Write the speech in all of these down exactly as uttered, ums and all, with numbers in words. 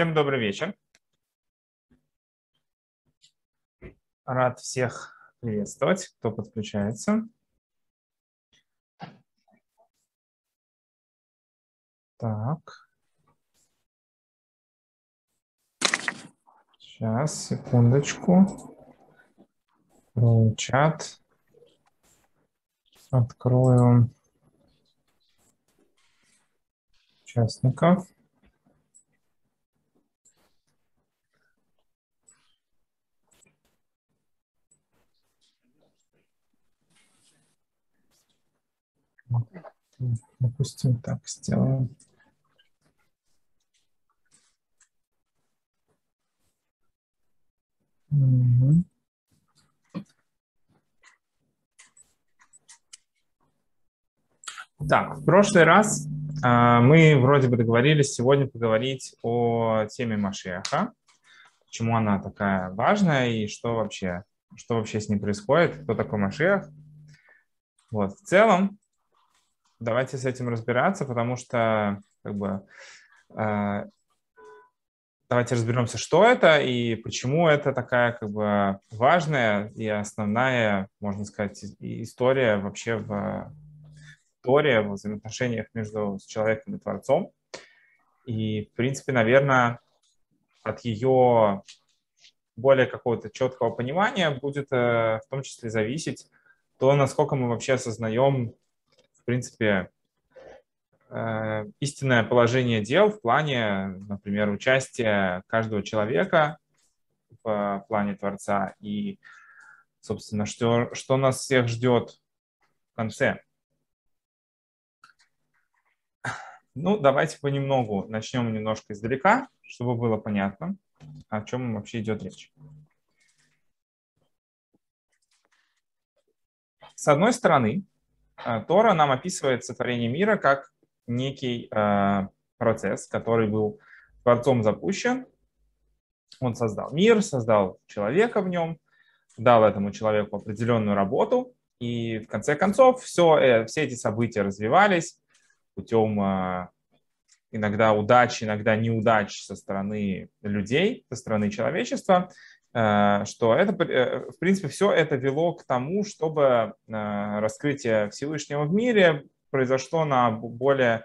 Всем добрый вечер. Рад всех приветствовать, кто подключается. Так. Сейчас, секундочку. Открою чат. Открою участников. Допустим, так сделаем. Угу. Так, в прошлый раз э, мы вроде бы договорились сегодня поговорить о теме Машиаха, почему она такая важная и что вообще, что вообще с ней происходит, кто такой Машиах. Вот, в целом, давайте с этим разбираться, потому что как бы, э, давайте разберемся, что это и почему это такая как бы важная и основная, можно сказать, история вообще в Торе, в взаимоотношениях между человеком и Творцом. И, в принципе, наверное, от ее более какого-то четкого понимания будет э, в том числе зависеть то, насколько мы вообще осознаем, в принципе, э, истинное положение дел в плане, например, участия каждого человека в плане Творца и, собственно, что, что нас всех ждет в конце. Ну, давайте понемногу начнем немножко издалека, чтобы было понятно, о чем вообще идет речь. С одной стороны, Тора нам описывает сотворение мира как некий э, процесс, который был Творцом запущен. Он создал мир, создал человека в нем, дал этому человеку определенную работу. И в конце концов все, э, все эти события развивались путем э, иногда удач, иногда неудач со стороны людей, со стороны человечества. Что это, в принципе, все это вело к тому, чтобы раскрытие Всевышнего в мире произошло на более,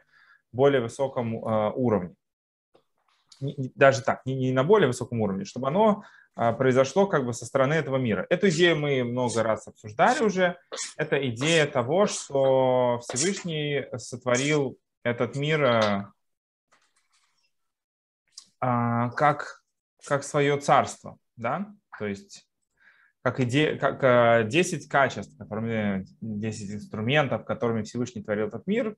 более высоком уровне. Даже так, не на более высоком уровне, чтобы оно произошло как бы со стороны этого мира. Эту идею мы много раз обсуждали уже. Это идея того, что Всевышний сотворил этот мир как, как свое царство. Да? То есть как, иде... как десять качеств, которыми... десять инструментов, которыми Всевышний творил этот мир,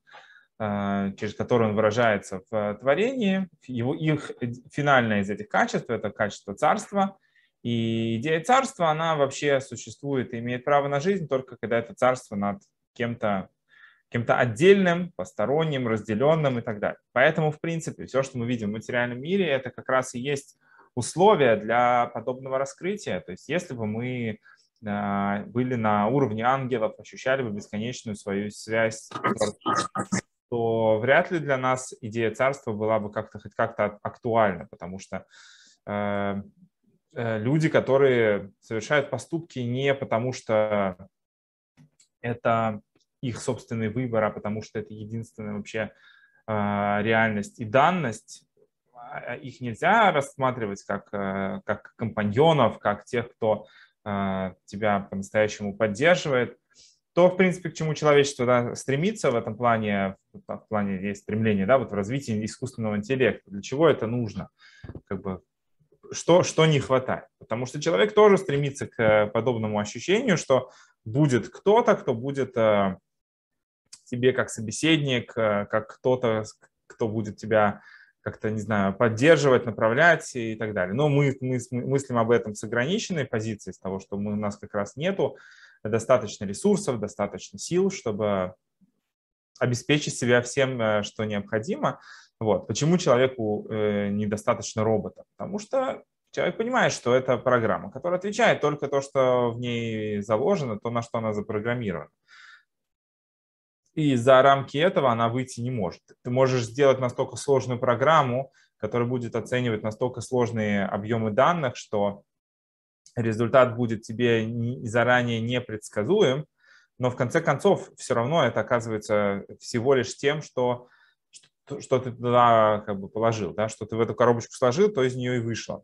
через которые он выражается в творении. Его... Их финальное из этих качеств – это качество царства. И идея царства, она вообще существует и имеет право на жизнь, только когда это царство над кем-то кем-то отдельным, посторонним, разделенным и так далее. Поэтому, в принципе, все, что мы видим в материальном мире, это как раз и есть условия для подобного раскрытия. То есть если бы мы э, были на уровне ангелов, ощущали бы бесконечную свою связь с Творцом, то вряд ли для нас идея царства была бы как-то хоть как-то актуальна, потому что э, э, люди, которые совершают поступки не потому, что это их собственный выбор, а потому что это единственная вообще э, реальность и данность, их нельзя рассматривать как, как компаньонов, как тех, кто тебя по-настоящему поддерживает, то, в принципе, к чему человечество, да, стремится в этом плане, в плане есть стремление, да, вот в развитии искусственного интеллекта. Для чего это нужно? Как бы, что, что не хватает? Потому что человек тоже стремится к подобному ощущению, что будет кто-то, кто будет тебе как собеседник, как кто-то, кто будет тебя как-то, не знаю, поддерживать, направлять и так далее. Но мы, мы мыслим об этом с ограниченной позиции, с того, что мы, у нас как раз нету достаточно ресурсов, достаточно сил, чтобы обеспечить себя всем, что необходимо. Вот. Почему человеку э, недостаточно робота? Потому что человек понимает, что это программа, которая отвечает только то, что в ней заложено, то, на что она запрограммирована. И за рамки этого она выйти не может. Ты можешь сделать настолько сложную программу, который будет оценивать настолько сложные объемы данных, что результат будет тебе заранее непредсказуем, но в конце концов все равно это оказывается всего лишь тем, что, что, что ты туда как бы положил, да, что ты в эту коробочку сложил, то из нее и вышло.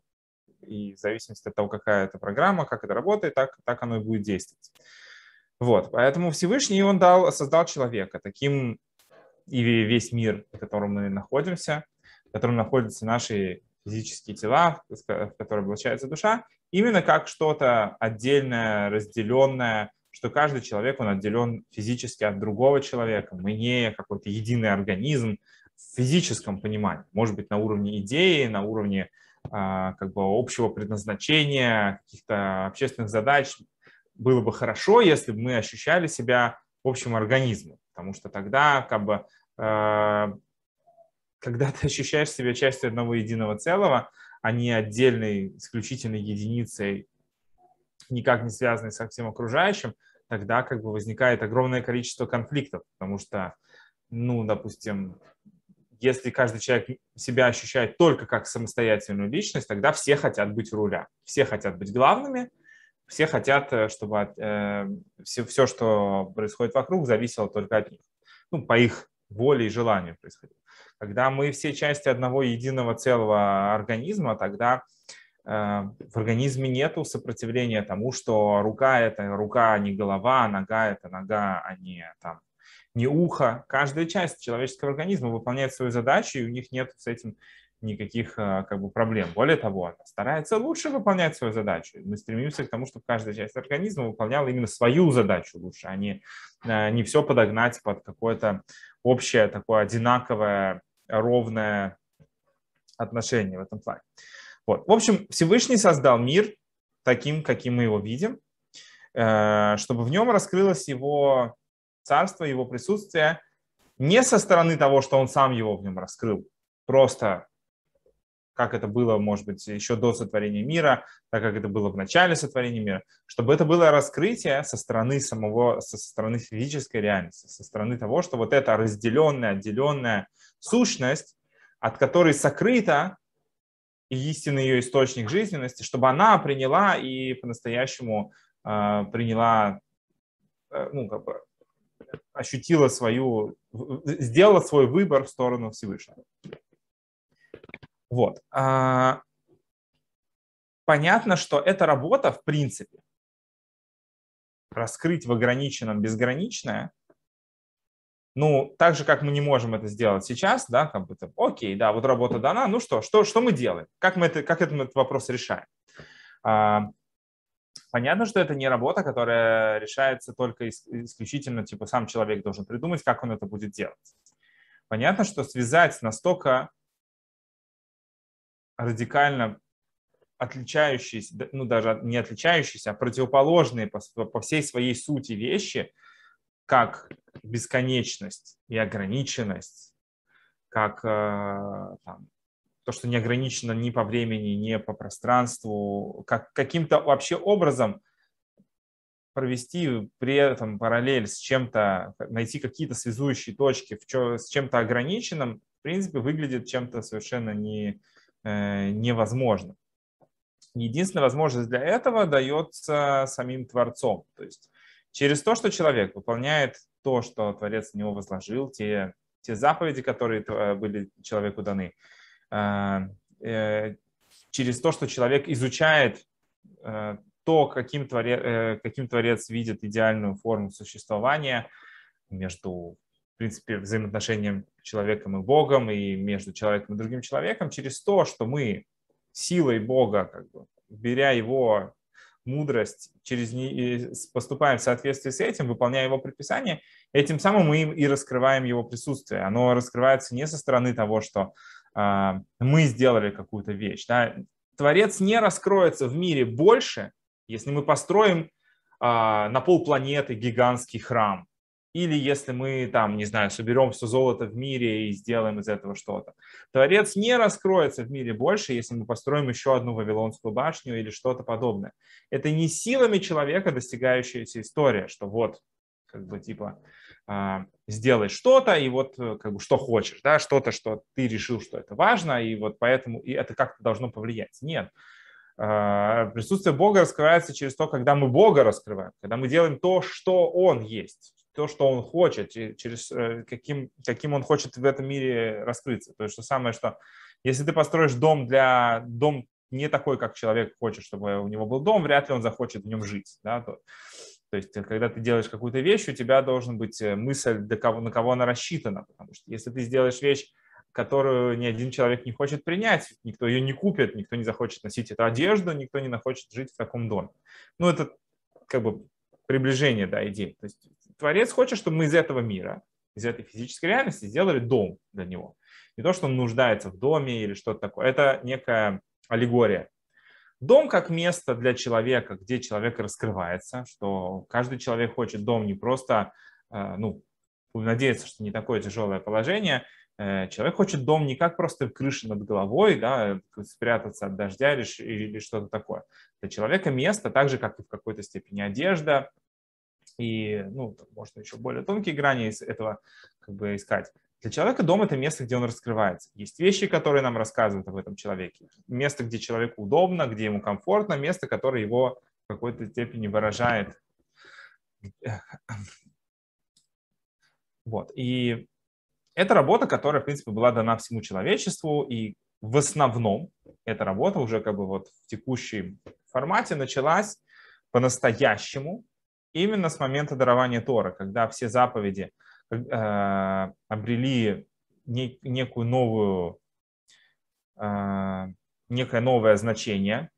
И в зависимости от того, какая это программа, как это работает, так, так оно и будет действовать. Вот, поэтому Всевышний он дал, создал человека таким, и весь мир, в котором мы находимся, в котором находятся наши физические тела, в которые облачается душа, именно как что-то отдельное, разделенное, что каждый человек, он отделен физически от другого человека, мы не какой-то единый организм в физическом понимании, может быть, на уровне идеи, на уровне как бы общего предназначения, каких-то общественных задач. Было бы хорошо, если бы мы ощущали себя общим организмом, потому что тогда, как бы, э, когда ты ощущаешь себя частью одного единого целого, а не отдельной, исключительной единицей, никак не связанной со всем окружающим, тогда как бы возникает огромное количество конфликтов, потому что, ну, допустим, если каждый человек себя ощущает только как самостоятельную личность, тогда все хотят быть у руля, все хотят быть главными, все хотят, чтобы э, все, все, что происходит вокруг, зависело только от них. Ну, по их воле и желанию происходило. Когда мы все части одного единого целого организма, тогда э, в организме нет сопротивления тому, что рука – это рука, а не голова, нога – это нога, а не, там, не ухо. Каждая часть человеческого организма выполняет свою задачу, и у них нет с этим никаких как бы проблем. Более того, она старается лучше выполнять свою задачу. Мы стремимся к тому, чтобы каждая часть организма выполняла именно свою задачу лучше, а не, не все подогнать под какое-то общее, такое одинаковое, ровное отношение в этом плане. Вот. В общем, Всевышний создал мир таким, каким мы его видим, чтобы в нем раскрылось его царство, его присутствие не со стороны того, что он сам его в нем раскрыл, просто как это было, может быть, еще до сотворения мира, так как это было в начале сотворения мира, чтобы это было раскрытие со стороны самого, со стороны физической реальности, со стороны того, что вот эта разделенная, отделенная сущность, от которой сокрыта и истинный ее источник жизненности, чтобы она приняла и по-настоящему э, приняла, э, ну, как бы, ощутила свою, сделала свой выбор в сторону Всевышнего. Вот. Понятно, что эта работа, в принципе, раскрыть в ограниченном безграничное, ну, так же, как мы не можем это сделать сейчас, да, как бы, окей, да, вот работа дана, ну что, что, что мы делаем? Как мы это, как это, мы этот вопрос решаем? Понятно, что это не работа, которая решается только исключительно, типа, сам человек должен придумать, как он это будет делать. Понятно, что связать настолько радикально отличающиеся, ну даже не отличающиеся, а противоположные по, по всей своей сути вещи, как бесконечность и ограниченность, как э, там, то, что не ограничено ни по времени, ни по пространству, как каким-то вообще образом провести при этом параллель с чем-то, найти какие-то связующие точки в чем, с чем-то ограниченным, в принципе, выглядит чем-то совершенно не невозможно. Единственная возможность для этого дается самим Творцом. То есть через то, что человек выполняет то, что Творец в него возложил, те, те заповеди, которые были человеку даны, через то, что человек изучает то, каким Творец, каким Творец видит идеальную форму существования между, в принципе, взаимоотношением человеком и Богом, и между человеком и другим человеком, через то, что мы силой Бога, как бы, беря его мудрость, через не... поступаем в соответствии с этим, выполняя его предписание, этим самым мы им и раскрываем его присутствие. Оно раскрывается не со стороны того, что э, мы сделали какую-то вещь. Да? Творец не раскроется в мире больше, если мы построим э, на полпланеты гигантский храм, или если мы, там, не знаю, соберем все золото в мире и сделаем из этого что-то. Творец не раскроется в мире больше, если мы построим еще одну Вавилонскую башню или что-то подобное. Это не силами человека достигающаяся история, что вот, как бы, типа, сделай что-то, и вот как бы что хочешь, да, что-то, что ты решил, что это важно, и вот поэтому и это как-то должно повлиять. Нет. Присутствие Бога раскрывается через то, когда мы Бога раскрываем, когда мы делаем то, что Он есть, то, что Он хочет, через каким, каким Он хочет в этом мире раскрыться. То есть то самое, что если ты построишь дом для дом не такой, как человек хочет, чтобы у него был дом, вряд ли он захочет в нем жить. Да? То, то есть когда ты делаешь какую-то вещь, у тебя должна быть мысль, для кого, на кого она рассчитана. Потому что если ты сделаешь вещь, которую ни один человек не хочет принять, никто ее не купит, никто не захочет носить эту одежду, никто не захочет жить в таком доме. Ну, это как бы приближение, да, идеи. То есть Творец хочет, чтобы мы из этого мира, из этой физической реальности сделали дом для него. Не то, что он нуждается в доме или что-то такое. Это некая аллегория. Дом как место для человека, где человек раскрывается, что каждый человек хочет дом не просто, ну, надеяться, что не такое тяжелое положение. Человек хочет дом не как просто крыша над головой, да, спрятаться от дождя или, или что-то такое. Для человека место, так же, как и в какой-то степени одежда, и, ну, можно еще более тонкие грани из этого как бы искать. Для человека дом – это место, где он раскрывается. Есть вещи, которые нам рассказывают об этом человеке. Место, где человеку удобно, где ему комфортно, место, которое его в какой-то степени выражает. Вот. И это работа, которая, в принципе, была дана всему человечеству. И в основном эта работа уже как бы вот в текущем формате началась по-настоящему именно с момента дарования Торы, когда все заповеди обрели некую новую, некое новое значение.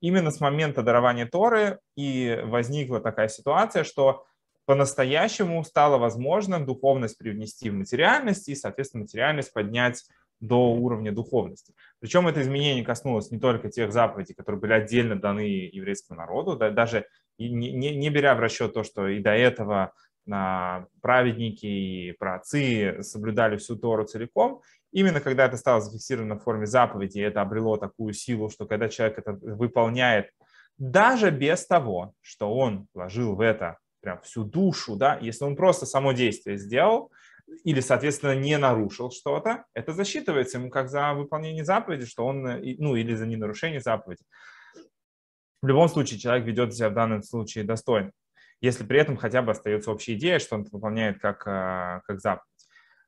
Именно с момента дарования Торы и возникла такая ситуация, что по-настоящему стало возможно духовность привнести в материальность и, соответственно, материальность поднять до уровня духовности. Причем это изменение коснулось не только тех заповедей, которые были отдельно даны еврейскому народу, даже не, не, не беря в расчет то, что и до этого праведники и праотцы соблюдали всю Тору целиком. Именно когда это стало зафиксировано в форме заповеди, это обрело такую силу, что когда человек это выполняет, даже без того, что он вложил в это прям всю душу, да, если он просто само действие сделал или, соответственно, не нарушил что-то, это засчитывается ему как за выполнение заповеди, что он, ну, или за ненарушение заповеди. В любом случае человек ведет себя в данном случае достойно, если при этом хотя бы остается общая идея, что он выполняет как, как заповедь.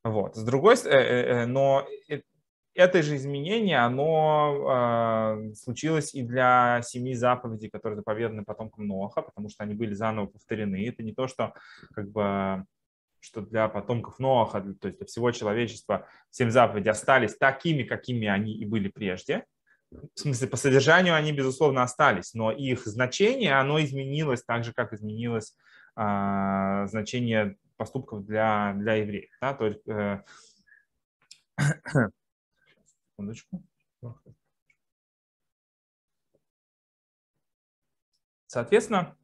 Вот. С другой стороны, но это же изменение, оно случилось и для семи заповедей, которые заповеданы потомкам Ноаха, потому что они были заново повторены. Это не то, что, как бы, что для потомков Ноаха, то есть для всего человечества, семь заповедей остались такими, какими они и были прежде. В смысле, по содержанию они, безусловно, остались, но их значение, оно изменилось так же, как изменилось э, значение поступков для, для евреев. Да? То есть, э... секундочку. Соответственно,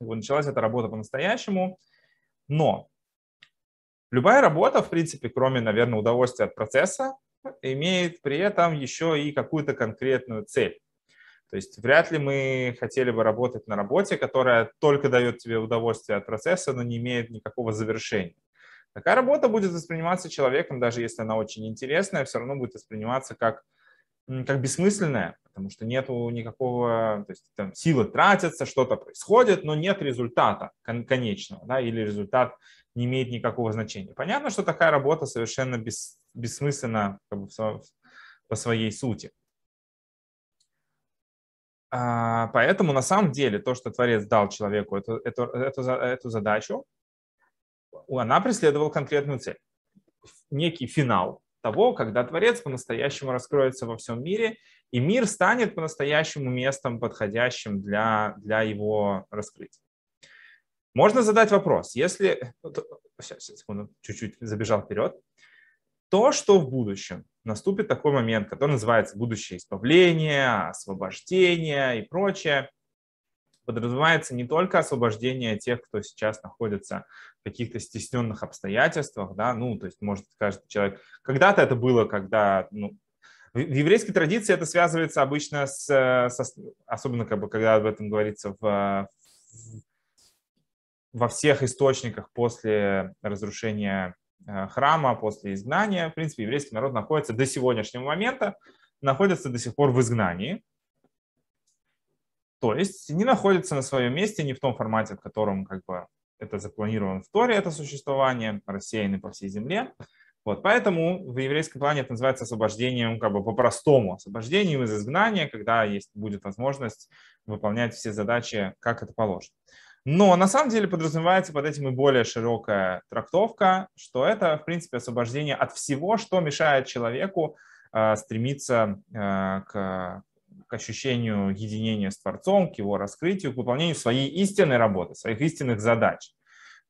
вот началась эта работа по-настоящему, но любая работа, в принципе, кроме, наверное, удовольствия от процесса, имеет при этом еще и какую-то конкретную цель. То есть вряд ли мы хотели бы работать на работе, которая только дает тебе удовольствие от процесса, но не имеет никакого завершения. Такая работа будет восприниматься человеком, даже если она очень интересная, все равно будет восприниматься как, как бессмысленная, потому что нету никакого, то есть там силы тратятся, что-то происходит, но нет результата конечного, да, или результат не имеет никакого значения. Понятно, что такая работа совершенно бес, бессмысленна как бы, по своей сути. А, поэтому на самом деле то, что Творец дал человеку эту, эту, эту, эту задачу, она преследовала конкретную цель. Некий финал того, когда Творец по-настоящему раскроется во всем мире, и мир станет по-настоящему местом, подходящим для, для его раскрытия. Можно задать вопрос, если... Сейчас, секунду, чуть-чуть забежал вперед. То, что в будущем наступит такой момент, который называется будущее избавление, освобождение и прочее, подразумевается не только освобождение тех, кто сейчас находится в каких-то стесненных обстоятельствах, да, ну, то есть, может, каждый человек... Когда-то это было, когда... Ну, в еврейской традиции это связывается обычно с... Со, особенно, как бы, когда об этом говорится в... во всех источниках после разрушения храма, после изгнания, в принципе, еврейский народ находится до сегодняшнего момента, находится до сих пор в изгнании. То есть не находится на своем месте, не в том формате, в котором как бы, это запланировано в Торе, это существование, рассеяны по всей земле. Вот, поэтому в еврейском плане это называется освобождением, как бы по-простому, освобождением из изгнания, когда есть, будет возможность выполнять все задачи, как это положено. Но на самом деле подразумевается под этим и более широкая трактовка, что это, в принципе, освобождение от всего, что мешает человеку э, стремиться э, к, к ощущению единения с Творцом, к его раскрытию, к выполнению своей истинной работы, своих истинных задач.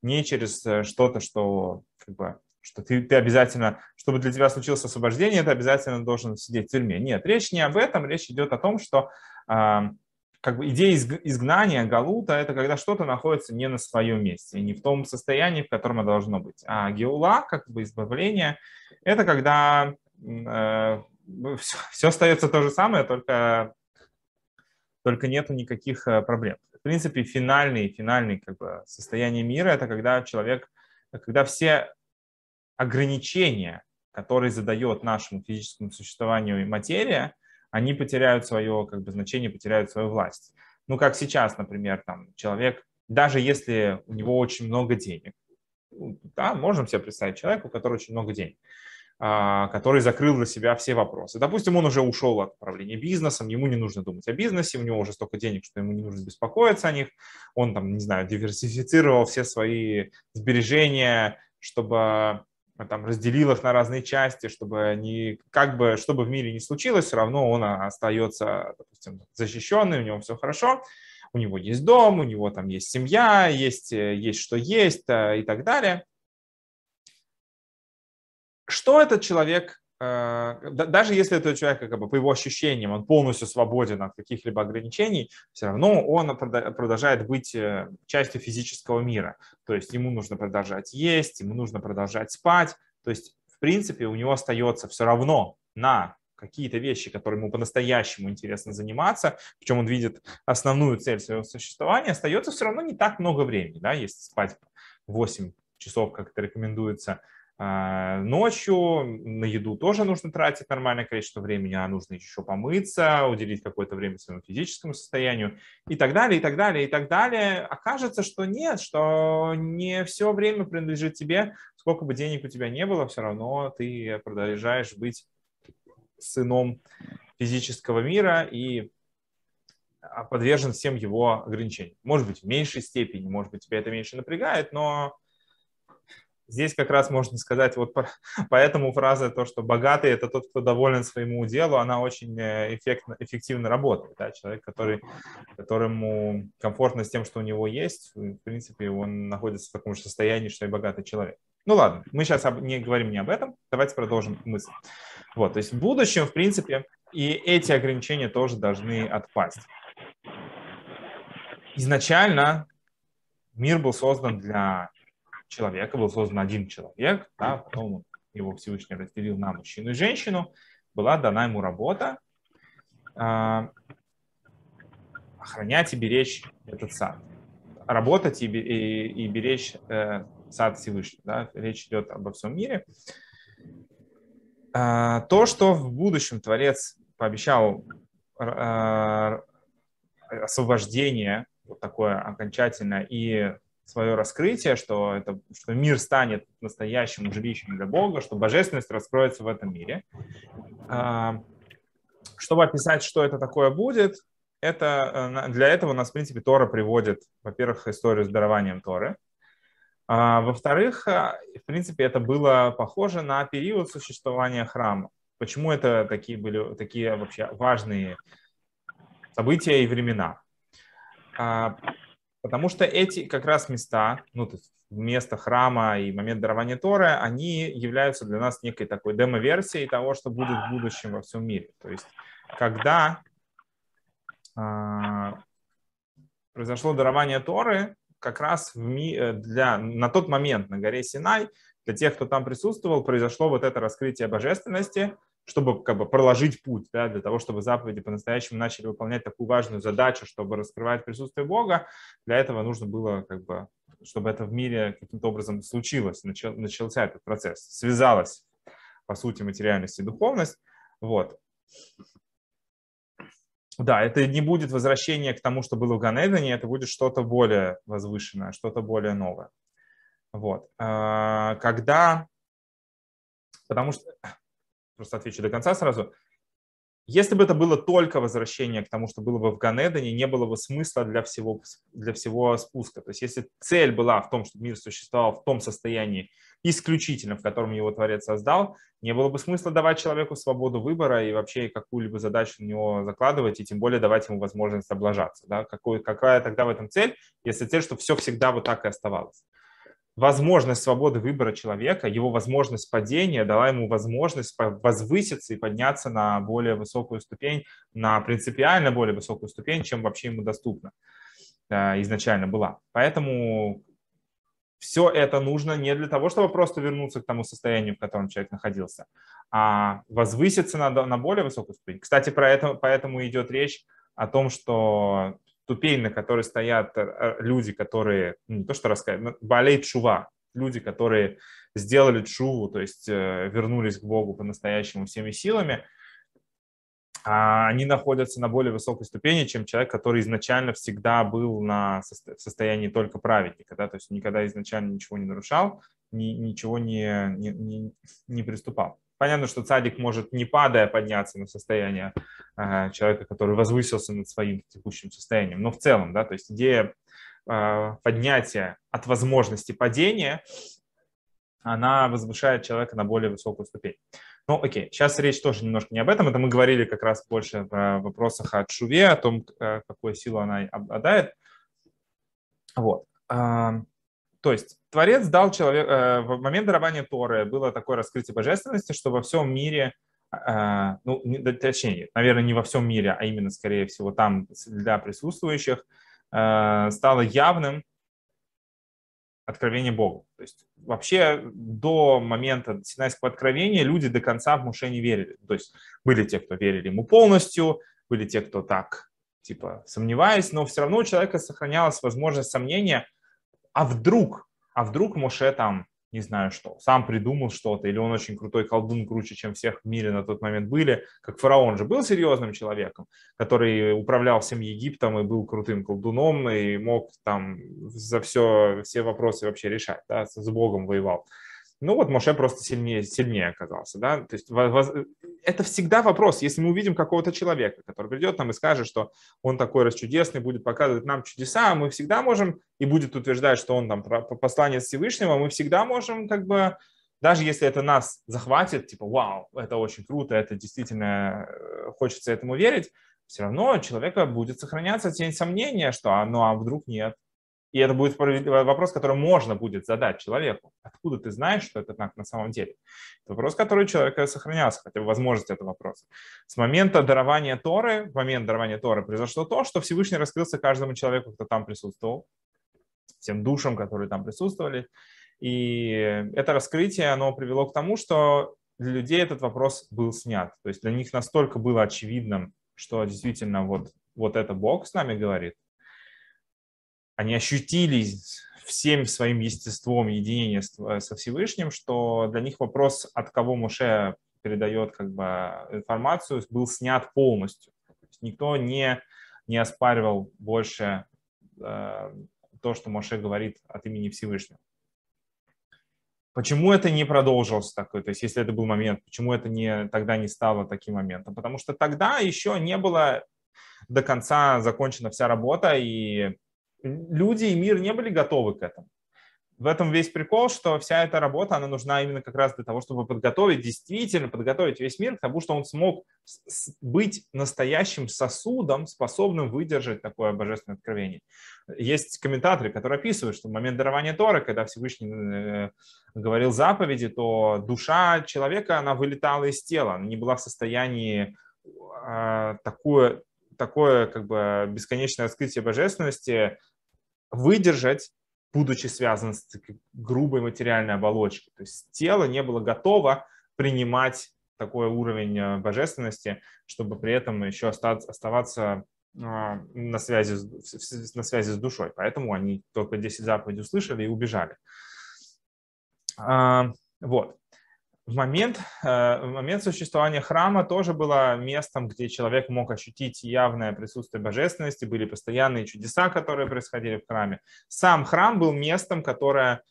Не через что-то, что... Как бы, что ты, ты обязательно, чтобы для тебя случилось освобождение, ты обязательно должен сидеть в тюрьме. Нет, речь не об этом, речь идет о том, что э, как бы идея изгнания, галута, это когда что-то находится не на своем месте, не в том состоянии, в котором оно должно быть. А геула, как бы избавление, это когда э, все, все остается то же самое, только, только нету никаких проблем. В принципе, финальный, финальный как бы, состояние мира, это когда человек, когда все ограничения, которые задает нашему физическому существованию и материя, они потеряют свое как бы, значение, потеряют свою власть. Ну, как сейчас, например, там, человек, даже если у него очень много денег, да, можем себе представить человека, у которого очень много денег, который закрыл для себя все вопросы. Допустим, он уже ушел от управления бизнесом, ему не нужно думать о бизнесе, у него уже столько денег, что ему не нужно беспокоиться о них, он, там, не знаю, диверсифицировал все свои сбережения, чтобы... Там, разделил их на разные части, чтобы не, как бы, что бы в мире ни случилось, все равно он остается, допустим, защищенный, у него все хорошо, у него есть дом, у него там есть семья, есть, есть что есть и так далее. Что этот человек, даже если этого человека, как бы, по его ощущениям, он полностью свободен от каких-либо ограничений, все равно он продолжает быть частью физического мира. То есть ему нужно продолжать есть, ему нужно продолжать спать. То есть, в принципе, у него остается все равно на какие-то вещи, которыми ему по-настоящему интересно заниматься, причем он видит основную цель своего существования, остается все равно не так много времени. Да? Если спать восемь часов, как это рекомендуется, ночью, на еду тоже нужно тратить нормальное количество времени, а нужно еще помыться, уделить какое-то время своему физическому состоянию и так далее, и так далее, и так далее. Окажется, что нет, что не все время принадлежит тебе, сколько бы денег у тебя не было, все равно ты продолжаешь быть сыном физического мира и подвержен всем его ограничениям. Может быть, в меньшей степени, может быть, тебя это меньше напрягает, но... Здесь как раз можно сказать, вот поэтому фраза то, что богатый – это тот, кто доволен своему делу, она очень эффектно, эффективно работает. Да? Человек, который, которому комфортно с тем, что у него есть, в принципе, он находится в таком же состоянии, что и богатый человек. Ну ладно, мы сейчас не говорим не об этом, давайте продолжим мысль. Вот, то есть в будущем, в принципе, и эти ограничения тоже должны отпасть. Изначально мир был создан для... человека, был создан один человек, да, потом его Всевышний разделил на мужчину и женщину, была дана ему работа э, охранять и беречь этот сад. Работать и, и, и беречь э, сад Всевышнего. Да, речь идет обо всем мире. Э, то, что в будущем Творец пообещал э, освобождение, вот такое окончательное, и свое раскрытие, что, это, что мир станет настоящим жилищем для Бога, что божественность раскроется в этом мире. Чтобы описать, что это такое будет, это, для этого у нас, в принципе, Тора приводит, во-первых, историю с дарованием Торы. Во-вторых, в принципе, это было похоже на период существования храма. Почему это такие были такие вообще важные события и времена? Потому что эти как раз места, ну, то есть место храма и момент дарования Торы, они являются для нас некой такой демо-версией того, что будет в будущем во всем мире. То есть, когда э, произошло дарование Торы, как раз в ми, для, на тот момент на горе Синай, для тех, кто там присутствовал, произошло вот это раскрытие божественности, чтобы как бы проложить путь, да, для того, чтобы заповеди по-настоящему начали выполнять такую важную задачу, чтобы раскрывать присутствие Бога, для этого нужно было как бы чтобы это в мире каким-то образом случилось, начал, начался этот процесс, связалась, по сути, материальность и духовность. Вот. Да, это не будет возвращение к тому, что было в Ган Эдене, это будет что-то более возвышенное, что-то более новое. Вот. Когда, потому что, просто отвечу до конца сразу, если бы это было только возвращение к тому, что было бы в Ган Эдене, не было бы смысла для всего, для всего спуска. То есть если цель была в том, чтобы мир существовал в том состоянии исключительно, в котором его Творец создал, не было бы смысла давать человеку свободу выбора и вообще какую-либо задачу на него закладывать, и тем более давать ему возможность облажаться. Да? Какой, какая тогда в этом цель, если цель, чтобы все всегда вот так и оставалось? Возможность свободы выбора человека, его возможность падения дала ему возможность возвыситься и подняться на более высокую ступень, на принципиально более высокую ступень, чем вообще ему доступно изначально была. Поэтому все это нужно не для того, чтобы просто вернуться к тому состоянию, в котором человек находился, а возвыситься на, на более высокую ступень. Кстати, про это, поэтому идет речь о том, что ступень, на которой стоят люди, которые, не то что рассказывают, болеет шува, люди, которые сделали шуву, то есть вернулись к Богу по-настоящему всеми силами, они находятся на более высокой ступени, чем человек, который изначально всегда был на состоянии только праведника, да? То есть никогда изначально ничего не нарушал, ни, ничего не, не, не, не приступал. Понятно, что цадик может, не падая, подняться на состояние э, человека, который возвысился над своим текущим состоянием. Но в целом, да, то есть идея э, поднятия от возможности падения, она возвышает человека на более высокую ступень. Ну, окей, сейчас речь тоже немножко не об этом. Это мы говорили как раз больше о вопросах о тшуве, о том, какую силу она обладает. Вот. То есть Творец дал человеку, в момент дарования Торы было такое раскрытие божественности, что во всем мире, ну, точнее, наверное, не во всем мире, а именно, скорее всего, там для присутствующих стало явным откровение Богу. То есть вообще до момента Синайского откровения люди до конца в Моше не верили. То есть были те, кто верили ему полностью, были те, кто так, типа, сомневаясь, но все равно у человека сохранялась возможность сомнения, а вдруг, а вдруг Моше там, не знаю что, сам придумал что-то, или он очень крутой колдун, круче, чем всех в мире на тот момент были, как фараон же был серьезным человеком, который управлял всем Египтом и был крутым колдуном, и мог там за все, все вопросы вообще решать, да, с Богом воевал. Ну вот Моше просто сильнее, сильнее оказался, да, то есть воз... это всегда вопрос, если мы увидим какого-то человека, который придет нам и скажет, что он такой расчудесный, будет показывать нам чудеса, мы всегда можем, и будет утверждать, что он там посланец Всевышнего, мы всегда можем, как бы, даже если это нас захватит, типа, вау, это очень круто, это действительно хочется этому верить, все равно у человека будет сохраняться тень сомнения, что, ну а вдруг нет. И это будет вопрос, который можно будет задать человеку. Откуда ты знаешь, что это так на самом деле? Это вопрос, который у человека сохранялся, хотя бы возможность этого вопроса. С момента дарования Торы, в момент дарования Торы произошло то, что Всевышний раскрылся каждому человеку, кто там присутствовал, всем душам, которые там присутствовали. И это раскрытие, оно привело к тому, что для людей этот вопрос был снят. То есть для них настолько было очевидным, что действительно вот, вот это Бог с нами говорит. Они ощутили всем своим естеством единение со Всевышним, что для них вопрос, от кого Моше передает как бы информацию, был снят полностью. То есть никто не, не оспаривал больше э, то, что Моше говорит от имени Всевышнего. Почему это не продолжилось такой? То есть если это был момент, почему это не, тогда не стало таким моментом? Потому что тогда еще не было до конца закончена вся работа, и люди и мир не были готовы к этому. В этом весь прикол, что вся эта работа, она нужна именно как раз для того, чтобы подготовить, действительно подготовить весь мир к тому, что он смог быть настоящим сосудом, способным выдержать такое божественное откровение. Есть комментаторы, которые описывают, что в момент дарования Торы, когда Всевышний говорил заповеди, то душа человека, она вылетала из тела, она не была в состоянии такое... такое как бы бесконечное раскрытие божественности выдержать, будучи связан с грубой материальной оболочкой. То есть тело не было готово принимать такой уровень божественности, чтобы при этом еще остаться, оставаться на связи, на связи с душой. Поэтому они только десять заповедей услышали и убежали. Вот. В момент, в момент существования храма тоже было местом, где человек мог ощутить явное присутствие божественности, были постоянные чудеса, которые происходили в храме. Сам храм был местом, которое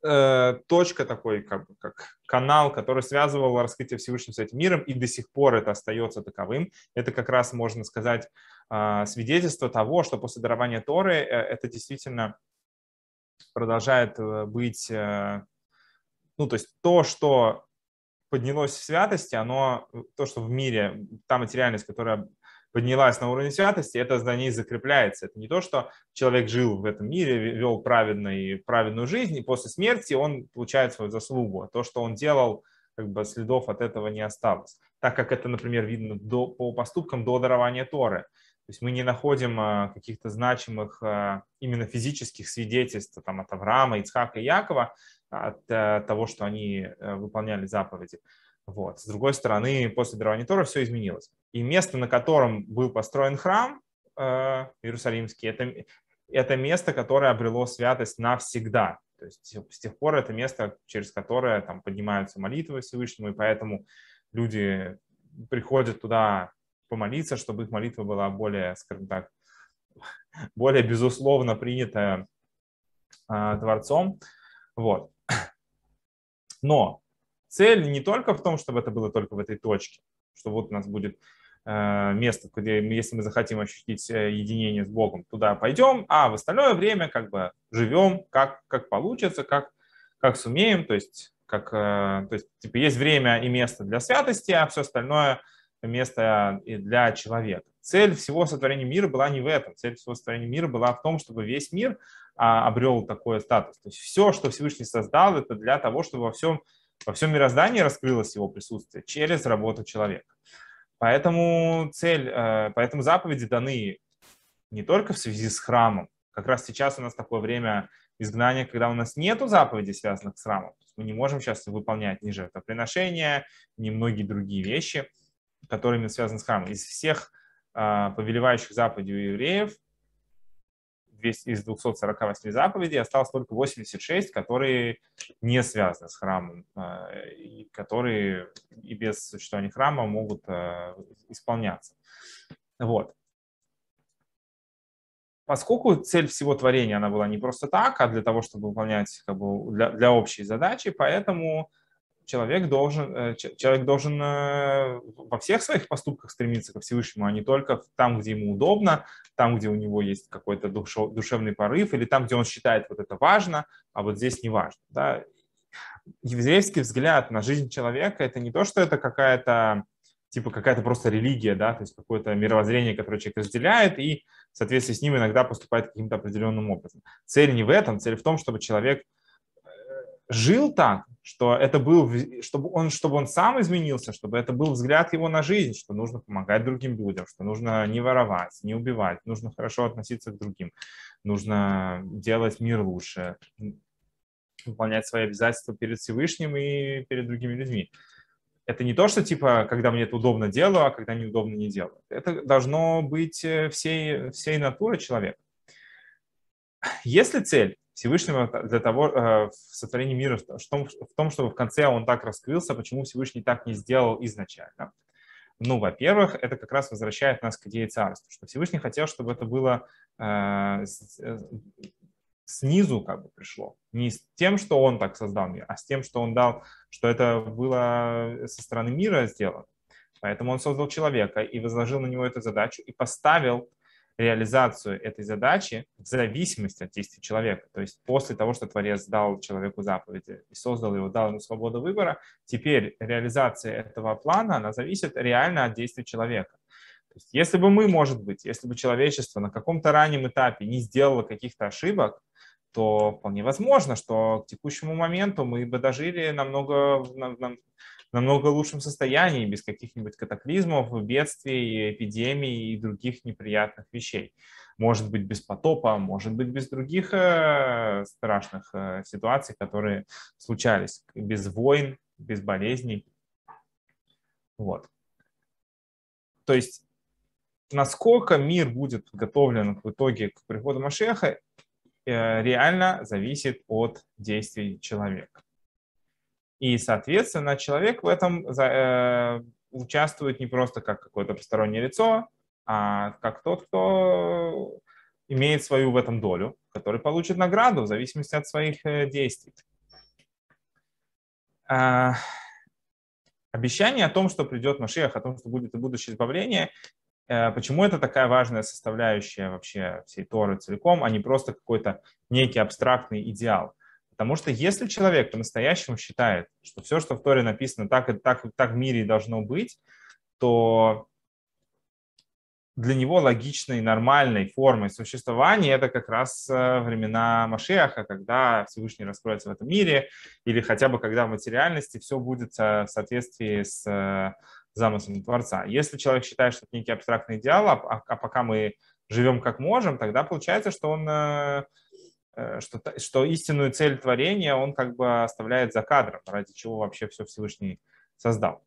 точка такой, как, как канал, который связывал раскрытие Всевышнего с этим миром, и до сих пор это остается таковым. Это как раз, можно сказать, свидетельство того, что после дарования Торы это действительно продолжает быть, ну, то есть то, что поднялось в святости, оно, то, что в мире, та материальность, которая поднялась на уровень святости, это за ней закрепляется. Это не то, что человек жил в этом мире, вел праведную, праведную жизнь, и после смерти он получает свою заслугу. А то, что он делал, как бы следов от этого не осталось. Так как это, например, видно до, по поступкам до дарования Торы. То есть мы не находим каких-то значимых именно физических свидетельств там, от Авраама, Ицхака и Якова от того, что они выполняли заповеди. Вот. С другой стороны, после дарования Торы все изменилось. И место, на котором был построен храм э, Иерусалимский, это, это место, которое обрело святость навсегда. То есть с тех пор это место, через которое там, поднимаются молитвы Всевышнему, и поэтому люди приходят туда помолиться, чтобы их молитва была более, скажем так, более безусловно принята э, Творцом. Вот. Но цель не только в том, чтобы это было только в этой точке, что вот у нас будет э, место, где, если мы захотим ощутить единение с Богом, туда пойдем, а в остальное время как бы живем, как, как получится, как, как сумеем. То есть, как, э, то есть типа, есть время и место для святости, а все остальное место и для человека. Цель всего сотворения мира была не в этом. Цель всего сотворения мира была в том, чтобы весь мир а, обрел такой статус. То есть все, что Всевышний создал, это для того, чтобы во всем Во всем мироздании раскрылось его присутствие через работу человека. Поэтому цель, поэтому заповеди даны не только в связи с храмом. Как раз сейчас у нас такое время изгнания, когда у нас нет заповедей, связанных с храмом. Мы не можем сейчас выполнять ни жертвоприношения, ни многие другие вещи, которые связаны с храмом. Из всех повелевающих заповедей у евреев, из двухсот сорока восьми заповедей осталось только восемьдесят шесть, которые не связаны с храмом, и которые и без существования храма могут исполняться. Вот. Поскольку цель всего творения она была не просто так, а для того, чтобы выполнять как бы, для, для общей задачи, поэтому человек должен, человек должен во всех своих поступках стремиться ко Всевышнему, а не только там, где ему удобно, там, где у него есть какой-то душев, душевный порыв, или там, где он считает, вот это важно, а вот здесь не важно. Да? Еврейский взгляд на жизнь человека — это не то, что это какая-то типа какая-то просто религия, да, то есть какое-то мировоззрение, которое человек разделяет, и в соответствии с ним иногда поступает каким-то определенным образом. Цель не в этом, цель в том, чтобы человек жил так, что это был, чтобы он, чтобы он сам изменился, чтобы это был взгляд его на жизнь, что нужно помогать другим людям, что нужно не воровать, не убивать, нужно хорошо относиться к другим, нужно делать мир лучше, выполнять свои обязательства перед Всевышним и перед другими людьми. Это не то, что типа, когда мне это удобно делаю, а когда неудобно не делаю. Это должно быть всей, всей натуры человека. Если цель Всевышнего для того, в сотворении мира, в том, чтобы в конце он так раскрылся, почему Всевышний так не сделал изначально. Ну, во-первых, это как раз возвращает нас к идее царства, что Всевышний хотел, чтобы это было э, снизу как бы пришло. Не с тем, что он так создал мир, а с тем, что он дал, что это было со стороны мира сделано. Поэтому он создал человека и возложил на него эту задачу и поставил реализацию этой задачи в зависимости от действий человека. То есть после того, что Творец дал человеку заповеди и создал его, дал ему свободу выбора, теперь реализация этого плана, она зависит реально от действий человека. То есть, если бы мы, может быть, если бы человечество на каком-то раннем этапе не сделало каких-то ошибок, то вполне возможно, что к текущему моменту мы бы дожили намного, нам, намного лучшем состоянии, без каких-нибудь катаклизмов, бедствий, эпидемий и других неприятных вещей. Может быть, без потопа, может быть, без других страшных ситуаций, которые случались, без войн, без болезней. Вот. То есть насколько мир будет подготовлен в итоге к приходу Машиаха, реально зависит от действий человека. И, соответственно, человек в этом участвует не просто как какое-то постороннее лицо, а как тот, кто имеет свою в этом долю, который получит награду в зависимости от своих действий. Обещание о том, что придет Машиах, о том, что будет и будущее избавление, почему это такая важная составляющая вообще всей Торы целиком, а не просто какой-то некий абстрактный идеал? Потому что если человек по-настоящему считает, что все, что в Торе написано, так и так, так в мире и должно быть, то для него логичной, нормальной формой существования это как раз времена Машиаха, когда Всевышний раскроется в этом мире, или хотя бы когда в материальности все будет в соответствии с замыслом Творца. Если человек считает, что это некий абстрактный идеал, а, а пока мы живем как можем, тогда получается, что он, что, что истинную цель творения он как бы оставляет за кадром, ради чего вообще все Всевышний создал.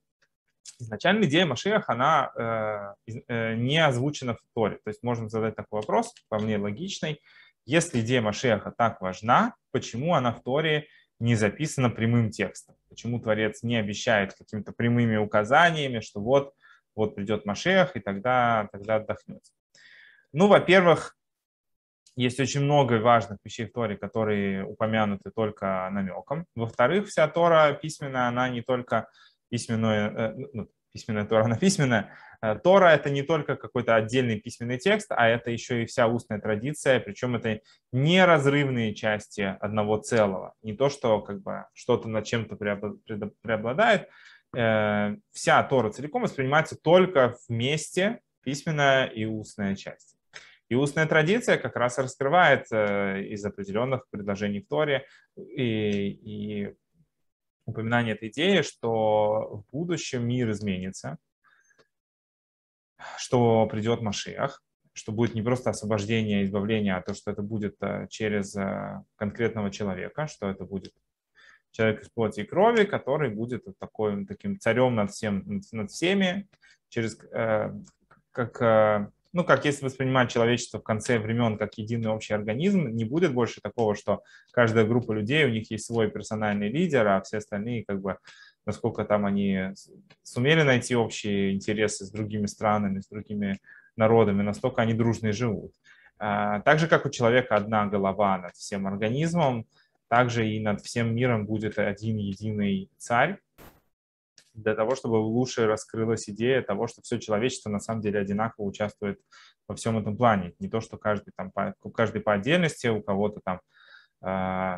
Изначально идея Машиах, она э, э, не озвучена в Торе. То есть можно задать такой вопрос, по мне логичный. Если идея Машиаха так важна, почему она в Торе не записана прямым текстом? Почему Творец не обещает какими-то прямыми указаниями, что вот, вот придет Машиах и тогда, тогда отдохнется? Ну, во-первых, есть очень много важных вещей в Торе, которые упомянуты только намеком. Во-вторых, вся Тора письменная, она не только... Письменная, ну, письменная Тора, она письменная. Тора — это не только какой-то отдельный письменный текст, а это еще и вся устная традиция, причем это неразрывные части одного целого. Не то, что как бы что-то над чем-то преобладает. Вся Тора целиком воспринимается только вместе, письменная и устная часть. И устная традиция как раз раскрывает из определенных предложений в Торе и, и упоминание этой идеи, что в будущем мир изменится, что придет Машиах, что будет не просто освобождение, избавление, а то, что это будет через конкретного человека, что это будет человек из плоти и крови, который будет такой, таким царем над, всем, над всеми, через, как, ну, как если воспринимать человечество в конце времен как единый общий организм, не будет больше такого, что каждая группа людей, у них есть свой персональный лидер, а все остальные, как бы, насколько там они сумели найти общие интересы с другими странами, с другими народами, настолько они дружно и живут. Так же, как у человека одна голова над всем организмом, также и над всем миром будет один единый царь, для того, чтобы лучше раскрылась идея того, что все человечество на самом деле одинаково участвует во всем этом плане. Не то, что каждый, там, по, каждый по отдельности, у кого-то там э,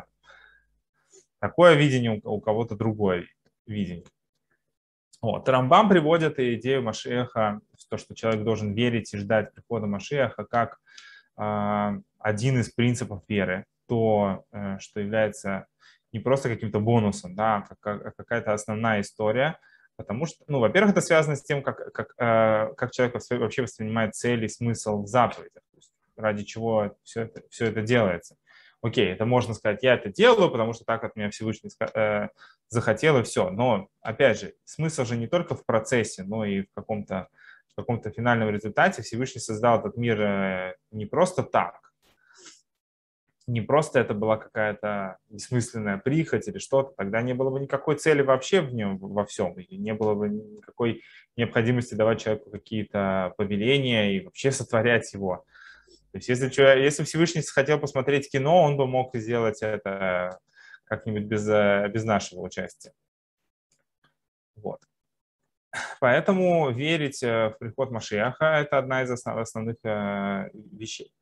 такое видение, у кого-то другое видение. Вот. Рамбам приводит идею Машиаха, то, что человек должен верить и ждать прихода Машиаха, как э, один из принципов веры, то, э, что является... не просто каким-то бонусом, да, а какая-то основная история, потому что, ну, во-первых, это связано с тем, как, как, э, как человек вообще воспринимает цель и смысл заповедя, ради чего все это, все это делается. Окей, это можно сказать, я это делаю, потому что так от меня Всевышний э, захотел, и все. Но, опять же, смысл же не только в процессе, но и в каком-то, в каком-то финальном результате. Всевышний создал этот мир э, не просто так, не просто это была какая-то бессмысленная прихоть или что-то, тогда не было бы никакой цели вообще в нем, во всем, и не было бы никакой необходимости давать человеку какие-то повеления и вообще сотворять его. То есть если, если Всевышний хотел посмотреть кино, он бы мог сделать это как-нибудь без, без нашего участия. Вот. Поэтому верить в приход Машиаха – это одна из основ, основных вещей.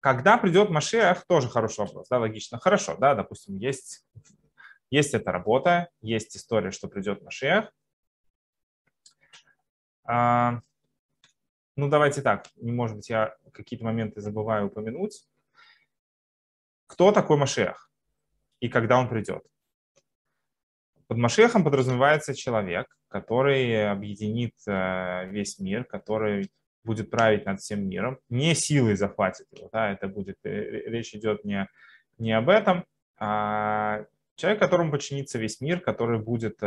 Когда придет Машиах, тоже хороший вопрос, да, логично. Хорошо, да, допустим, есть, есть эта работа, есть история, что придет Машиах. А, ну, давайте так, может быть, я какие-то моменты забываю упомянуть. Кто такой Машиах и когда он придет? Под Машиахом подразумевается человек, который объединит весь мир, который... будет править над всем миром, не силой захватит его, да, это будет, речь идет не, не об этом, а человек, которому подчинится весь мир, который будет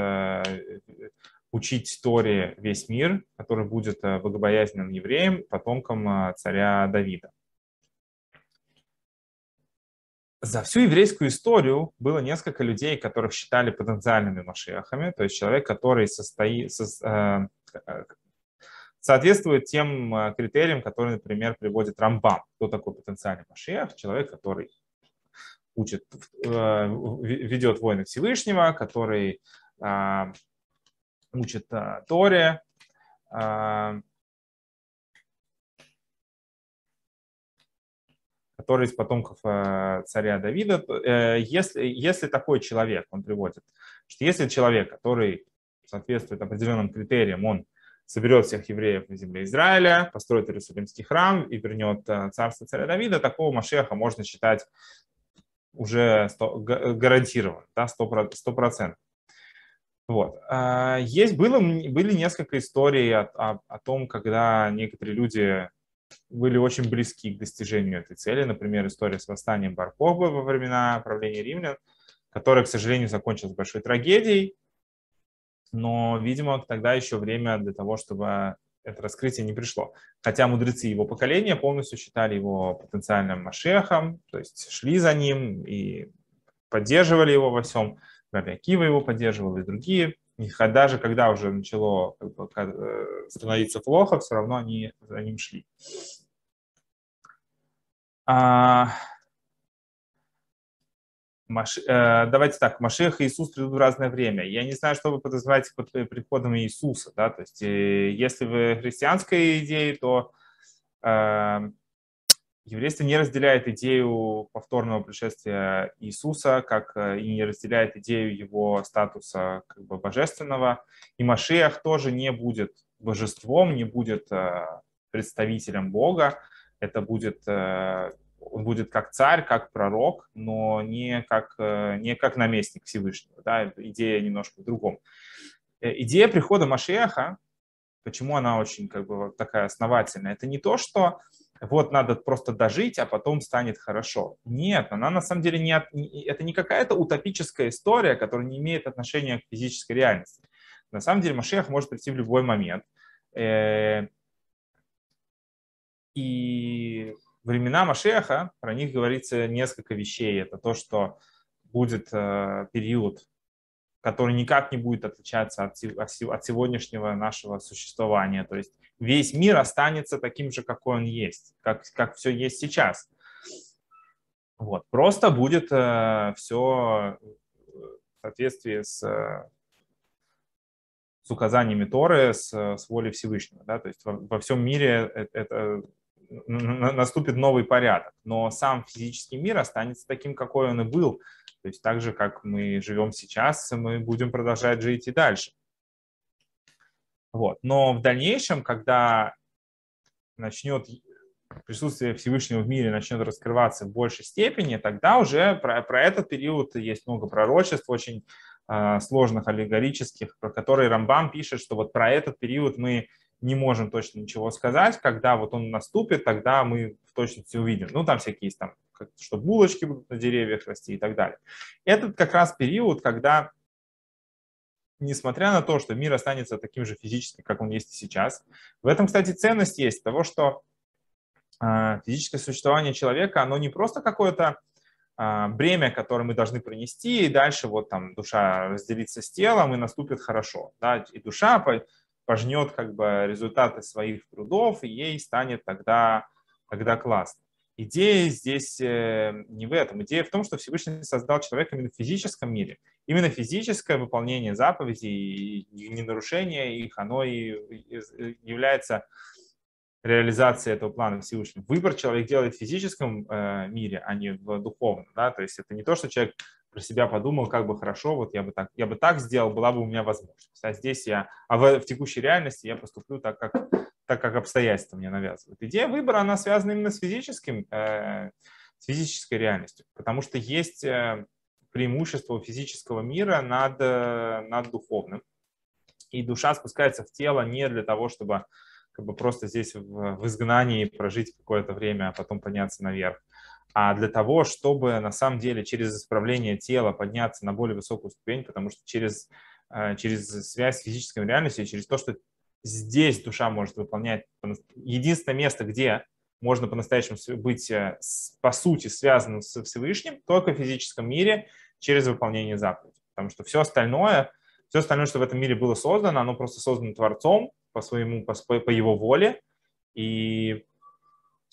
учить Торе весь мир, который будет богобоязненным евреем, потомком царя Давида. За всю еврейскую историю было несколько людей, которых считали потенциальными машиахами, то есть человек, который состоит, со, соответствует тем критериям, которые, например, приводит Рамбам. Кто такой потенциальный машиах? Человек, который учит, ведет войны Всевышнего, который учит Торе. Который из потомков царя Давида, если, если такой человек, он приводит, что если человек, который соответствует определенным критериям, он соберет всех евреев на земле Израиля, построит Иерусалимский храм и вернет царство царя Давида, такого машиаха можно считать уже гарантированно, да, сто процентов. Вот. Есть, было, были несколько историй о, о, о том, когда некоторые люди были очень близки к достижению этой цели. Например, история с восстанием Бар-Кохбы во времена правления римлян, которая, к сожалению, закончилась большой трагедией. Но, видимо, тогда еще время для того, чтобы это раскрытие не пришло. Хотя мудрецы его поколения полностью считали его потенциальным машиахом, то есть шли за ним и поддерживали его во всем. Раби Акива его поддерживал и другие. И даже когда уже начало становиться плохо, все равно они за ним шли. А... Маш... А, давайте так, Машиах и Иисус придут в разное время. Я не знаю, что вы подразумеваете под приходом Иисуса. Да? То есть, если вы христианской идее, то а, еврейство не разделяет идею повторного пришествия Иисуса, как и не разделяет идею его статуса как бы божественного. И Машиах тоже не будет божеством, не будет представителем Бога. Это будет, он будет как царь, как пророк, но не как, не как наместник Всевышнего. Да? Идея немножко в другом. Идея прихода Машиаха, почему она очень как бы такая основательная, это не то, что вот надо просто дожить, а потом станет хорошо. Нет, она на самом деле не от... это не какая-то утопическая история, которая не имеет отношения к физической реальности. На самом деле Машиах может прийти в любой момент. И времена Машиаха, про них говорится несколько вещей. Это то, что будет период, который никак не будет отличаться от сегодняшнего нашего существования. То есть весь мир останется таким же, какой он есть, как, как все есть сейчас. Вот. Просто будет э, все в соответствии с, с указаниями Торы, с, с волей Всевышнего. Да? То есть во, во всем мире это, это, наступит новый порядок. Но сам физический мир останется таким, какой он и был. То есть так же, как мы живем сейчас, мы будем продолжать жить и дальше. Вот. Но в дальнейшем, когда начнет присутствие Всевышнего в мире начнет раскрываться в большей степени, тогда уже про, про этот период есть много пророчеств, очень э, сложных, аллегорических, про которые Рамбам пишет, что вот про этот период мы не можем точно ничего сказать. Когда вот он наступит, тогда мы в точности увидим. Ну, там всякие есть, там, как, что булочки будут на деревьях расти и так далее. Этот как раз период, когда... Несмотря на то, что мир останется таким же физическим, как он есть и сейчас. В этом, кстати, ценность есть того, что физическое существование человека, оно не просто какое-то бремя, которое мы должны принести, и дальше вот там душа разделится с телом, и наступит хорошо. Да? И душа пожнет как бы результаты своих трудов, и ей станет тогда, тогда классно. Идея здесь не в этом. Идея в том, что Всевышний создал человека именно в физическом мире. Именно физическое выполнение заповедей и ненарушение их, оно и является реализацией этого плана Всевышнего. Выбор человек делает в физическом мире, а не в духовном. Да? То есть это не то, что человек про себя подумал, как бы хорошо, вот я бы так, я бы так сделал, была бы у меня возможность. А здесь я, а в, в текущей реальности я поступлю так, как... так как обстоятельства мне навязывают. Идея выбора, она связана именно с, физическим, э, с физической реальностью, потому что есть преимущество физического мира над, над духовным. И душа спускается в тело не для того, чтобы как бы, просто здесь в, в изгнании прожить какое-то время, а потом подняться наверх, а для того, чтобы на самом деле через исправление тела подняться на более высокую ступень, потому что через через связь с физической реальностью, через то, что здесь душа может выполнять. Единственное место, где можно по-настоящему быть, по сути, связанным со Всевышним, только в физическом мире через выполнение заповедей. Потому что все остальное, все остальное, что в этом мире было создано, оно просто создано Творцом по своему, по, по его воле. И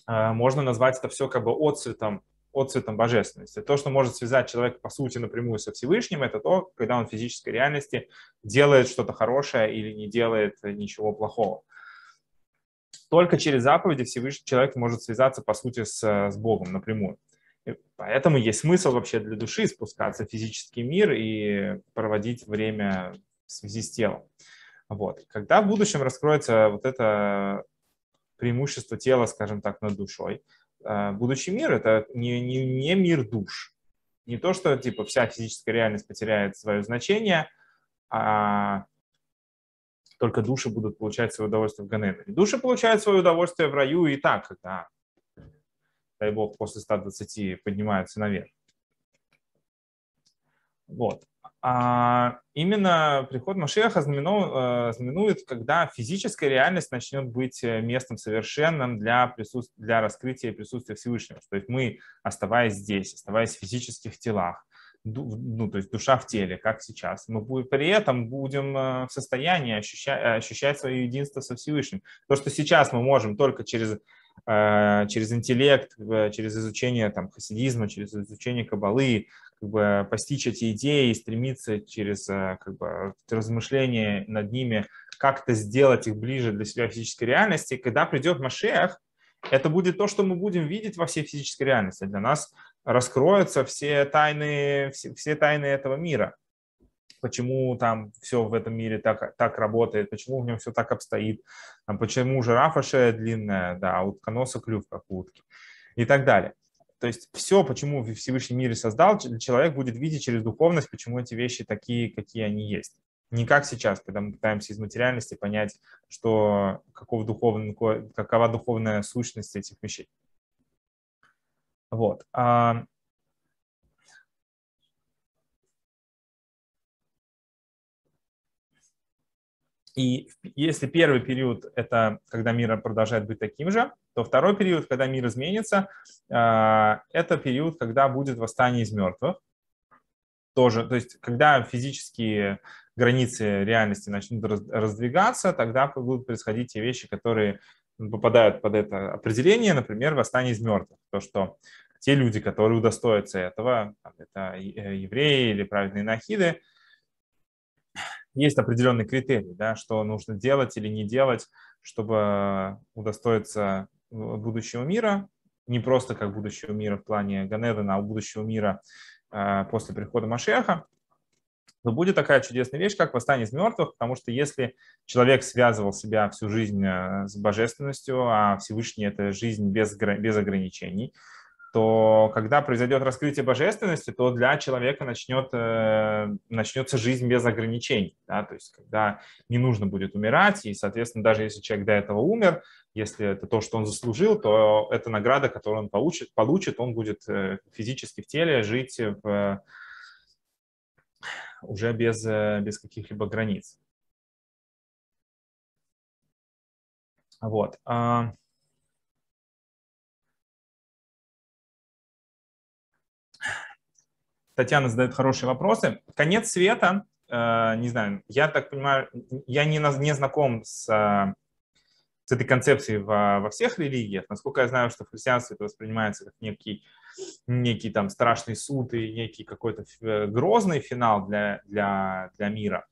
э, можно назвать это все как бы отцветом, отцветом божественности. То, что может связать человека, по сути, напрямую со Всевышним, это то, когда он в физической реальности делает что-то хорошее или не делает ничего плохого. Только через заповеди Всевышний человек может связаться, по сути, с, с Богом напрямую. И поэтому есть смысл вообще для души спускаться в физический мир и проводить время в связи с телом. Вот. Когда в будущем раскроется вот это преимущество тела, скажем так, над душой, будущий мир — это не, не, не мир душ. Не то, что типа вся физическая реальность потеряет свое значение, а... только души будут получать свое удовольствие в Ган Эдене. Души получают свое удовольствие в раю и так, когда, дай бог, после ста двадцати поднимаются наверх. Вот. А именно приход Машиаха знаменует, когда физическая реальность начнет быть местом совершенным для, присутств... для раскрытия и присутствия Всевышнего. То есть мы, оставаясь здесь, оставаясь в физических телах, ну, то есть душа в теле, как сейчас, мы при этом будем в состоянии ощущать, ощущать свое единство со Всевышним. То, что сейчас мы можем только через, через интеллект, через изучение там, хасидизма, через изучение каббалы, как бы постичь эти идеи и стремиться через как бы, размышления над ними как-то сделать их ближе для себя физической реальности. Когда придет Машиах, это будет то, что мы будем видеть во всей физической реальности. Для нас раскроются все тайны, все, все тайны этого мира. Почему там все в этом мире так, так работает, почему в нем все так обстоит, почему у жирафа шея длинная, да, а у утконоса клюв, как у утки и так далее. То есть все, почему Всевышний мир создал, человек будет видеть через духовность, почему эти вещи такие, какие они есть. Не как сейчас, когда мы пытаемся из материальности понять, что, каков духовный, какова духовная сущность этих вещей. Вот. И если первый период – это когда мир продолжает быть таким же, то второй период, когда мир изменится, это период, когда будет восстание из мертвых. Тоже, то есть, когда физические границы реальности начнут раздвигаться, тогда будут происходить те вещи, которые попадают под это определение, например, восстание из мертвых. То, что те люди, которые удостоятся этого, это евреи или праведные нахиды, есть определенный критерий, да, что нужно делать или не делать, чтобы удостоиться будущего мира, не просто как будущего мира в плане Ган Эдена, а будущего мира после прихода Машиаха. Но будет такая чудесная вещь, как восстание из мертвых, потому что если человек связывал себя всю жизнь с божественностью, а Всевышний — это жизнь без, без ограничений, то когда произойдет раскрытие божественности, то для человека начнет, начнется жизнь без ограничений. Да? То есть когда не нужно будет умирать, и, соответственно, даже если человек до этого умер, если это то, что он заслужил, то эта награда, которую он получит, получит он будет физически в теле жить в... уже без, без каких-либо границ. Вот. Татьяна задает хорошие вопросы. Конец света, не знаю, я так понимаю, я не, не знаком с, с этой концепцией во, во всех религиях. Насколько я знаю, что в христианстве это воспринимается как некий некий там страшный суд и некий какой-то грозный финал для, для, для мира.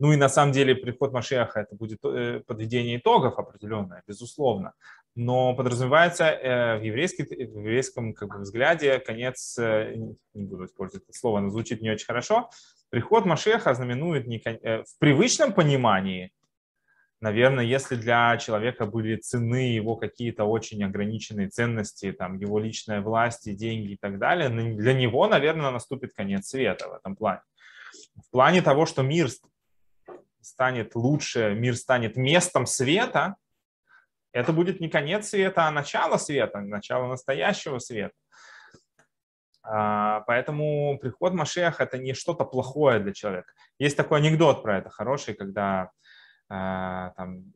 Ну и на самом деле приход Машиаха — это будет подведение итогов определенное, безусловно. Но подразумевается в, в еврейском как бы, взгляде конец, не буду использовать это слово, оно звучит не очень хорошо, приход Машиаха знаменует не кон... в привычном понимании. Наверное, если для человека были ценны его какие-то очень ограниченные ценности, там, его личная власть, деньги и так далее, для него, наверное, наступит конец света в этом плане. В плане того, что мир станет лучше, мир станет местом света, это будет не конец света, а начало света, начало настоящего света. Поэтому приход Машиаха – это не что-то плохое для человека. Есть такой анекдот про это хороший, когда там,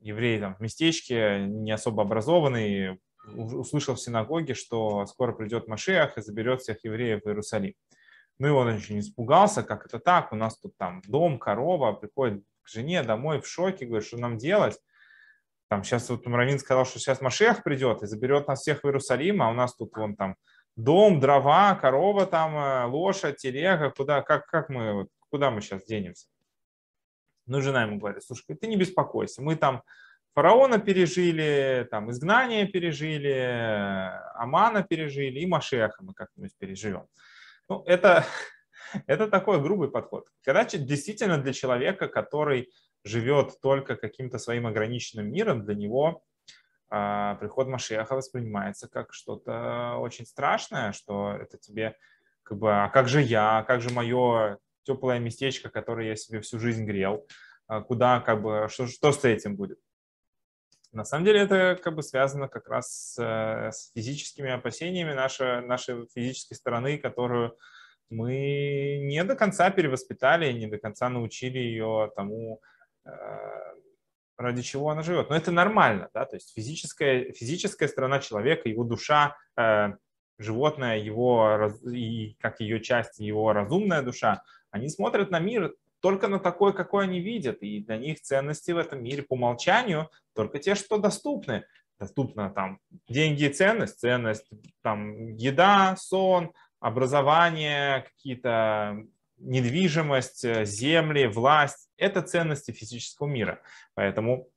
еврей там, в местечке, не особо образованный, услышал в синагоге, что скоро придет Машиах и заберет всех евреев в Иерусалим. Ну и он очень испугался, как это так, у нас тут там дом, корова, приходит к жене домой в шоке, говорит, что нам делать? Там сейчас вот Равин сказал, что сейчас Машиах придет и заберет нас всех в Иерусалим, а у нас тут вон там дом, дрова, корова там, лошадь, телега, куда, как, как мы, куда мы сейчас денемся? Ну, жена ему говорит, слушай, ты не беспокойся, мы там фараона пережили, там изгнание пережили, Амана пережили и Машиаха мы как-нибудь переживем. Ну, это, это такой грубый подход. Когда действительно для человека, который живет только каким-то своим ограниченным миром, для него э, приход Машиаха воспринимается как что-то очень страшное, что это тебе как бы, а как же я, как же мое теплое местечко, которое я себе всю жизнь грел, куда, как бы, что, что с этим будет? На самом деле это как бы связано как раз с, с физическими опасениями нашей, нашей физической стороны, которую мы не до конца перевоспитали, не до конца научили ее тому, ради чего она живет. Но это нормально, да, то есть физическая, физическая сторона человека, его душа, животное, его, и как ее часть, его разумная душа, они смотрят на мир только на такое, какое они видят. И для них ценности в этом мире по умолчанию только те, что доступны. Доступно там деньги и ценность, ценность, там еда, сон, образование, какие-то недвижимость, земли, власть. Это ценности физического мира. Поэтому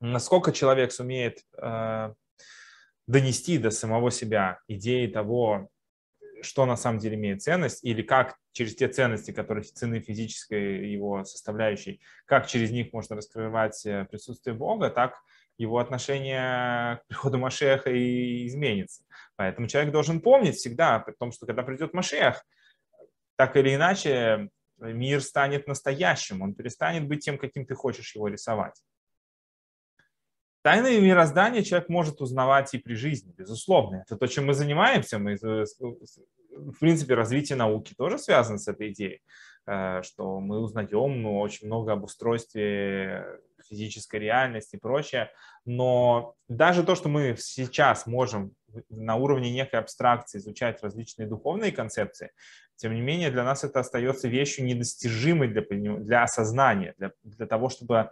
насколько человек сумеет э, донести до самого себя идеи того, что на самом деле имеет ценность, или как через те ценности, которые цены физической его составляющей, как через них можно раскрывать присутствие Бога, так его отношение к приходу Машиаха и изменится. Поэтому человек должен помнить всегда, при том, что когда придет Машиах, так или иначе мир станет настоящим, он перестанет быть тем, каким ты хочешь его рисовать. Тайны мироздания человек может узнавать и при жизни, безусловно. Это то, чем мы занимаемся. Мы, в принципе, развитие науки тоже связано с этой идеей, что мы узнаем ну, очень много об устройстве физической реальности и прочее. Но даже то, что мы сейчас можем на уровне некой абстракции изучать различные духовные концепции, тем не менее для нас это остается вещью недостижимой для, для осознания, для, для того, чтобы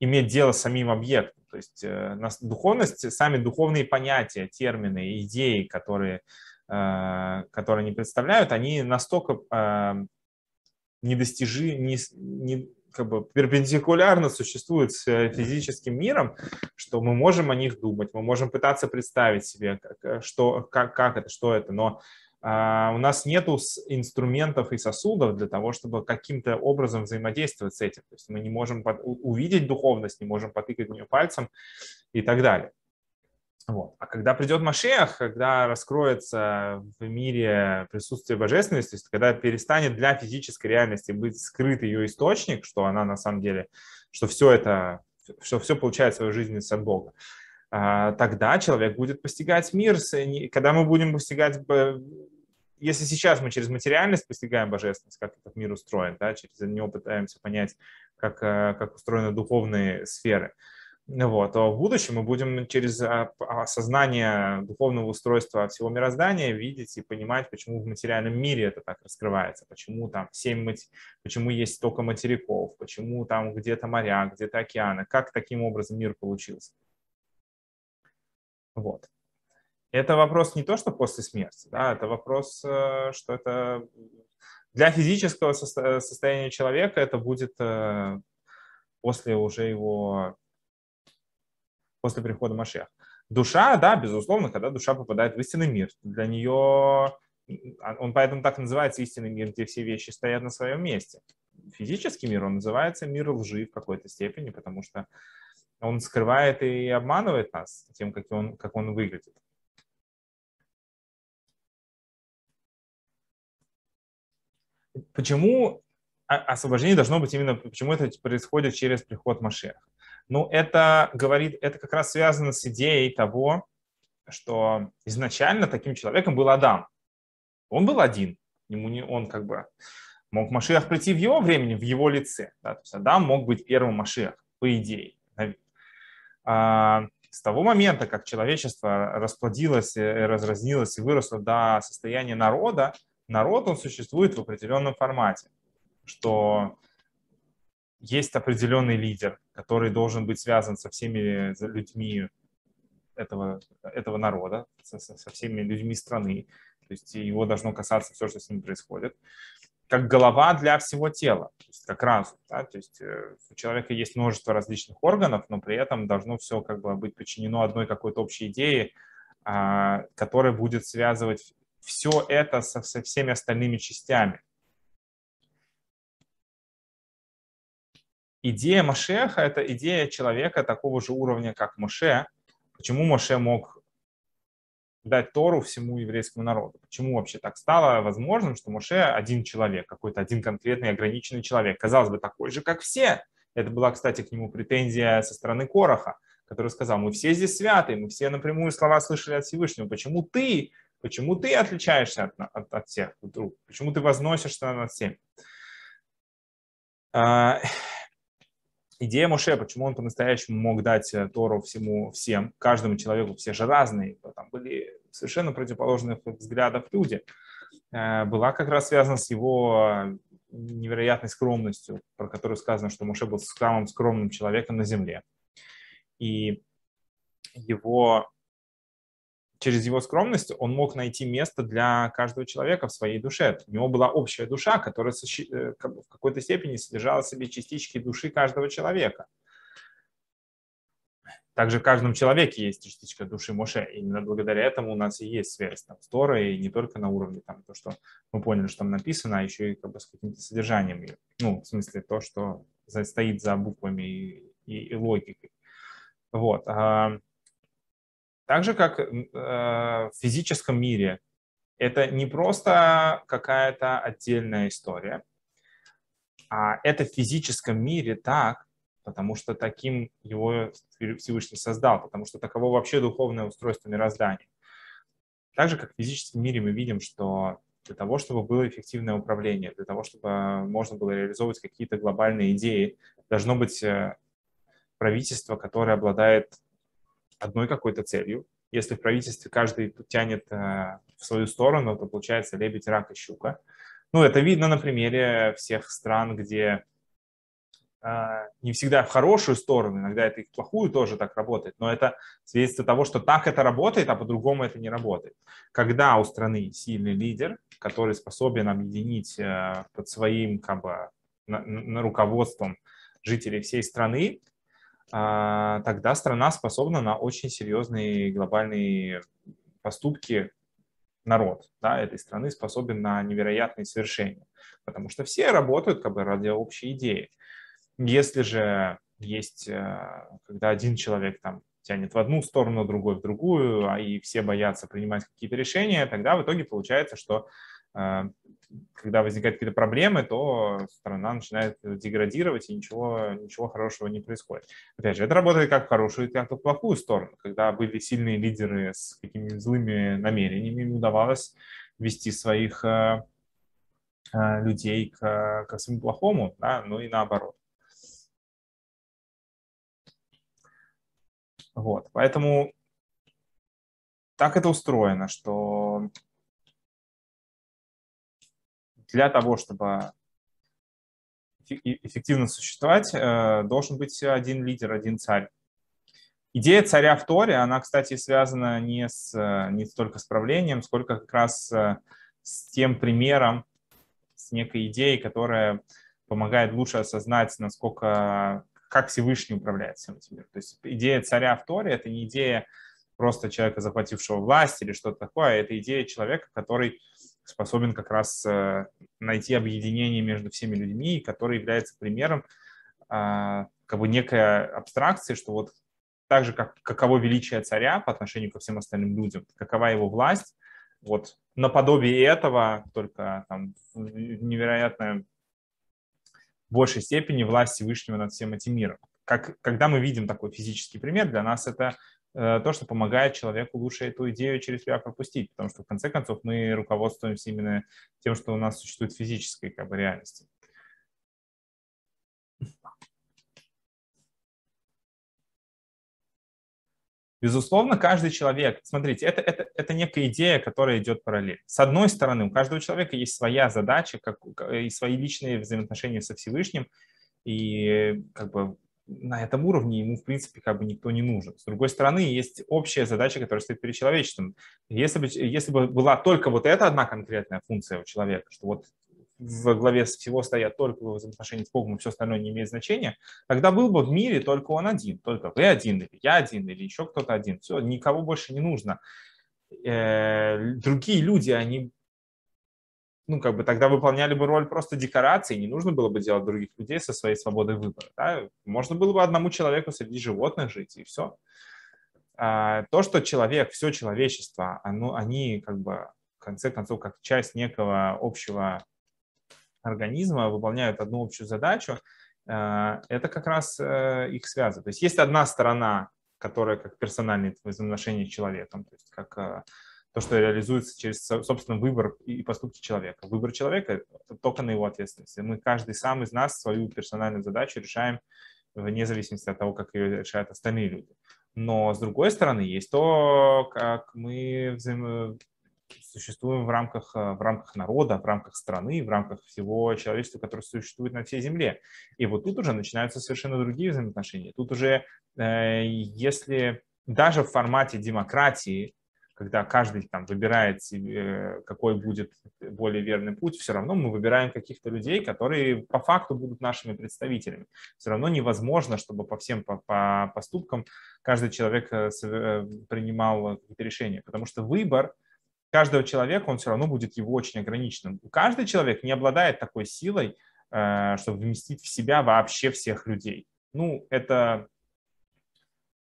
иметь дело с самим объектом. То есть э, нас, духовность, сами духовные понятия, термины, идеи, которые, э, которые они представляют, они настолько э, недостижи, не, не, как бы перпендикулярно существуют с физическим миром, что мы можем о них думать, мы можем пытаться представить себе, как, что, как, как это, что это, но э, у нас нету инструментов и сосудов для того, чтобы каким-то образом взаимодействовать с этим. То есть мы не можем под, увидеть духовность, не можем потыкать в нее пальцем и так далее. Вот. А когда придет Машиах, когда раскроется в мире присутствие божественности, то есть когда перестанет для физической реальности быть скрыт ее источник, что она на самом деле, что все это, что все получает свою жизненность от Бога, тогда человек будет постигать мир. Когда мы будем постигать, если сейчас мы через материальность постигаем божественность, как этот мир устроен, да, через него пытаемся понять, как, как устроены духовные сферы, вот, а в будущем мы будем через осознание духовного устройства всего мироздания видеть и понимать, почему в материальном мире это так раскрывается, почему там семь, почему есть столько материков, почему там где-то моря, где-то океаны, как таким образом мир получился. Вот. Это вопрос не то, что после смерти, да, это вопрос, что это для физического состояния человека это будет после уже его, после прихода Машиаха. Душа, да, безусловно, когда душа попадает в истинный мир, для нее, он поэтому так называется истинный мир, где все вещи стоят на своем месте. Физический мир, он называется мир лжи в какой-то степени, потому что он скрывает и обманывает нас тем, как он, как он выглядит. Почему освобождение должно быть именно, почему это происходит через приход Машиаха? Ну, это говорит, это как раз связано с идеей того, что изначально таким человеком был Адам. Он был один. Ему не, он как бы мог Машиах прийти в его времени, в его лице. Да? То есть Адам мог быть первым Машиахом, по идее. А с того момента, как человечество расплодилось, разразнилось и выросло до состояния народа, народ, он существует в определенном формате, что есть определенный лидер, который должен быть связан со всеми людьми этого, этого народа, со, со всеми людьми страны. То есть его должно касаться все, что с ним происходит. Как голова для всего тела, то есть как разум. Да? То есть у человека есть множество различных органов, но при этом должно все как бы быть подчинено одной какой-то общей идее, которая будет связывать все это со, со всеми остальными частями. Идея Машеха – это идея человека такого же уровня, как Моше. Почему Моше мог дать Тору всему еврейскому народу? Почему вообще так стало возможным, что Моше один человек, какой-то один конкретный ограниченный человек, казалось бы, такой же, как все? Это была, кстати, к нему претензия со стороны Кораха, который сказал: мы все здесь святы, мы все напрямую слова слышали от Всевышнего. Почему ты? Почему ты отличаешься от, от, от всех вдруг? Почему ты возносишься над всеми? Идея Моше, почему он по-настоящему мог дать Тору всему, всем, каждому человеку, все же разные, там были совершенно противоположных взглядов люди, была как раз связана с его невероятной скромностью, про которую сказано, что Моше был самым скромным человеком на земле. И его, через его скромность он мог найти место для каждого человека в своей душе. У него была общая душа, которая в какой-то степени содержала в себе частички души каждого человека. Также в каждом человеке есть частичка души Моше. Именно благодаря этому у нас и есть связь там, с Торой, и не только на уровне там, то, что мы поняли, что там написано, а еще и как бы, с каким-то содержанием. Ну, в смысле, то, что стоит за буквами и, и, и логикой. Вот. Так же, как э, в физическом мире, это не просто какая-то отдельная история, а это в физическом мире так, потому что таким его Всевышний создал, потому что таково вообще духовное устройство мироздания. Так же, как в физическом мире мы видим, что для того, чтобы было эффективное управление, для того, чтобы можно было реализовывать какие-то глобальные идеи, должно быть правительство, которое обладает одной какой-то целью. Если в правительстве каждый тянет э, в свою сторону, то получается лебедь, рак и щука. Ну, это видно на примере всех стран, где э, не всегда в хорошую сторону, иногда это и в плохую тоже так работает, но это свидетельство того, что так это работает, а по-другому это не работает. Когда у страны сильный лидер, который способен объединить э, под своим как бы, на, на руководством жителей всей страны, тогда страна способна на очень серьезные глобальные поступки. Народ, да, этой страны способен на невероятные свершения, потому что все работают как бы ради общей идеи. Если же есть, когда один человек там тянет в одну сторону, другой в другую, а и все боятся принимать какие-то решения, тогда в итоге получается, что когда возникают какие-то проблемы, то страна начинает деградировать, и ничего, ничего хорошего не происходит. Опять же, это работает как в хорошую, так и в плохую сторону. Когда были сильные лидеры с какими-то злыми намерениями, им удавалось вести своих э, людей к, к всему плохому, да? Ну и наоборот. Вот, поэтому так это устроено, что для того, чтобы эффективно существовать, должен быть один лидер, один царь. Идея царя в Торе, она, кстати, связана не, с, не столько с правлением, сколько как раз с тем примером, с некой идеей, которая помогает лучше осознать, насколько, как Всевышний управляет всем этим миром. То есть идея царя в Торе – это не идея просто человека, захватившего власть или что-то такое, это идея человека, который способен как раз найти объединение между всеми людьми, который является примером как бы некой абстракции, что вот так же, как каково величие царя по отношению ко всем остальным людям, какова его власть, вот наподобие этого, только там, в невероятно большей степени власть Всевышнего над всем этим миром. Как, когда мы видим такой физический пример, для нас это то, что помогает человеку лучше эту идею через себя пропустить, потому что в конце концов мы руководствуемся именно тем, что у нас существует в физической как бы реальности. Безусловно, каждый человек, смотрите, это, это, это некая идея, которая идет параллельно. С одной стороны, у каждого человека есть своя задача как, и свои личные взаимоотношения со Всевышним, и как бы на этом уровне ему, в принципе, как бы никто не нужен. С другой стороны, есть общая задача, которая стоит перед человечеством. Если бы, если бы была только вот эта одна конкретная функция у человека, что вот во главе всего стоят только его взаимоотношения с Богом, и все остальное не имеет значения, тогда был бы в мире только он один, только вы один, или я один, или еще кто-то один. Все, никого больше не нужно. Другие люди, они, ну, как бы тогда выполняли бы роль просто декорации, не нужно было бы делать других людей со своей свободой выбора. Да? Можно было бы одному человеку среди животных жить, и все. То, что человек, все человечество, оно, они, как бы, в конце концов, как часть некого общего организма выполняют одну общую задачу, это как раз их связывает. То есть есть одна сторона, которая как персональное взаимоотношение с человеком, то есть как то, что реализуется через, собственно, выбор и поступки человека. Выбор человека – только на его ответственности. Мы, каждый сам из нас, свою персональную задачу решаем вне зависимости от того, как ее решают остальные люди. Но, с другой стороны, есть то, как мы взаимо... существуем в рамках, в рамках народа, в рамках страны, в рамках всего человечества, которое существует на всей земле. И вот тут уже начинаются совершенно другие взаимоотношения. Тут уже, если даже в формате демократии, когда каждый там выбирает себе, какой будет более верный путь, все равно мы выбираем каких-то людей, которые по факту будут нашими представителями. Все равно невозможно, чтобы по всем по, по поступкам каждый человек принимал какие-то решения, потому что выбор каждого человека, он все равно будет его очень ограниченным. Каждый человек не обладает такой силой, чтобы вместить в себя вообще всех людей. Ну, это,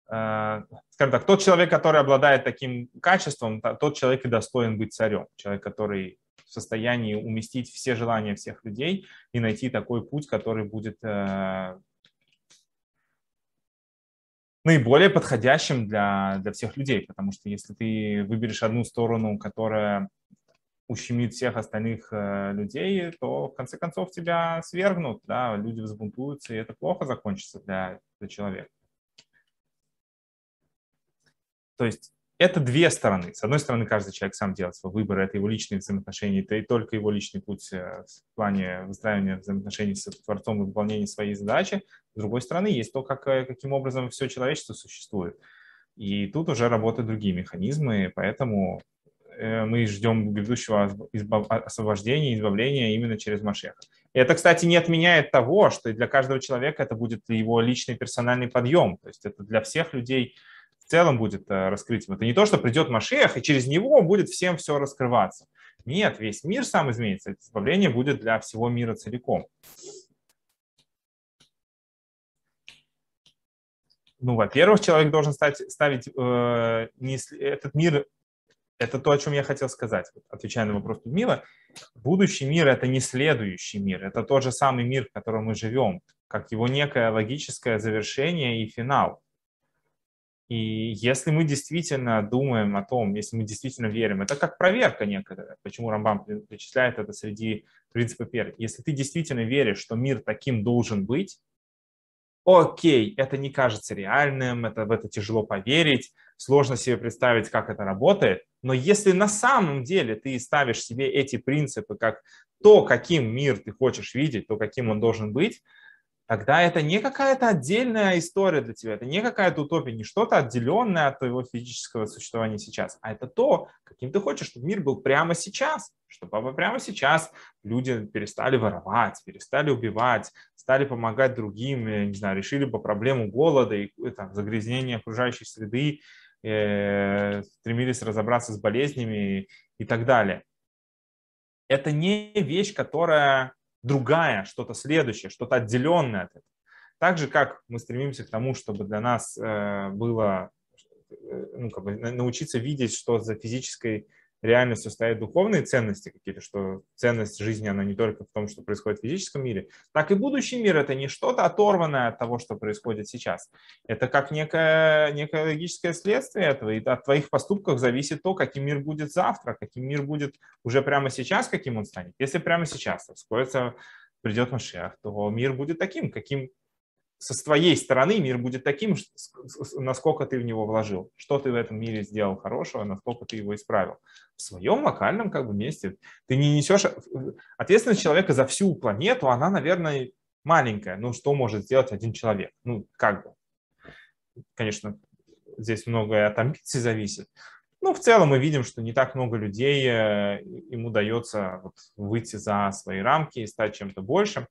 скажем так, тот человек, который обладает таким качеством, тот человек и достоин быть царем. Человек, который в состоянии уместить все желания всех людей и найти такой путь, который будет наиболее подходящим для, для всех людей, потому что если ты выберешь одну сторону, которая ущемит всех остальных э, людей, то в конце концов тебя свергнут, да, люди взбунтуются, и это плохо закончится для, для человека. То есть это две стороны. С одной стороны, каждый человек сам делает свой выбор, это его личные взаимоотношения, это и только его личный путь в плане выстраивания взаимоотношений с Творцом и выполнения своей задачи. С другой стороны, есть то, как, каким образом все человечество существует. И тут уже работают другие механизмы, поэтому мы ждем грядущего избав... освобождения, избавления именно через Машиаха. Это, кстати, не отменяет того, что для каждого человека это будет его личный персональный подъем. То есть это для всех людей в целом будет раскрытием. Это не то, что придет Машиах, и через него будет всем все раскрываться. Нет, весь мир сам изменится. Это избавление будет для всего мира целиком. Ну, во-первых, человек должен стать, ставить... Э, не, этот мир... Это то, о чем я хотел сказать, отвечая на вопрос Людмилы. Будущий мир — это не следующий мир. Это тот же самый мир, в котором мы живем, как его некое логическое завершение и финал. И если мы действительно думаем о том, если мы действительно верим, это как проверка некоторая, почему Рамбам причисляет это среди принципов веры. Если ты действительно веришь, что мир таким должен быть, окей, это не кажется реальным, это, в это тяжело поверить, сложно себе представить, как это работает, но если на самом деле ты ставишь себе эти принципы как то, каким мир ты хочешь видеть, то, каким он должен быть, тогда это не какая-то отдельная история для тебя, это не какая-то утопия, не что-то отделенное от твоего физического существования сейчас, а это то, каким ты хочешь, чтобы мир был прямо сейчас, чтобы прямо сейчас люди перестали воровать, перестали убивать, стали помогать другим, не знаю, решили бы проблему голода и там, загрязнения окружающей среды, э, стремились разобраться с болезнями и, и так далее. Это не вещь, которая... другая, что-то следующее, что-то отделенное от этого. Так же, как мы стремимся к тому, чтобы для нас было, ну, как бы научиться видеть, что за физической реально состоят духовные ценности какие-то, что ценность жизни, она не только в том, что происходит в физическом мире, так и будущий мир — это не что-то оторванное от того, что происходит сейчас. Это как некое, некое логическое следствие этого, и от твоих поступков зависит то, каким мир будет завтра, каким мир будет уже прямо сейчас, каким он станет. Если прямо сейчас вскроется, придет Машиах, то мир будет таким, каким... Со своей стороны мир будет таким, насколько ты в него вложил, что ты в этом мире сделал хорошего, насколько ты его исправил. В своем локальном как бы месте ты не несешь... Ответственность человека за всю планету, она, наверное, маленькая. Ну, что может сделать один человек? Ну, как бы. Конечно, здесь многое от амбиций зависит. Но в целом мы видим, что не так много людей, им удается вот выйти за свои рамки и стать чем-то большим.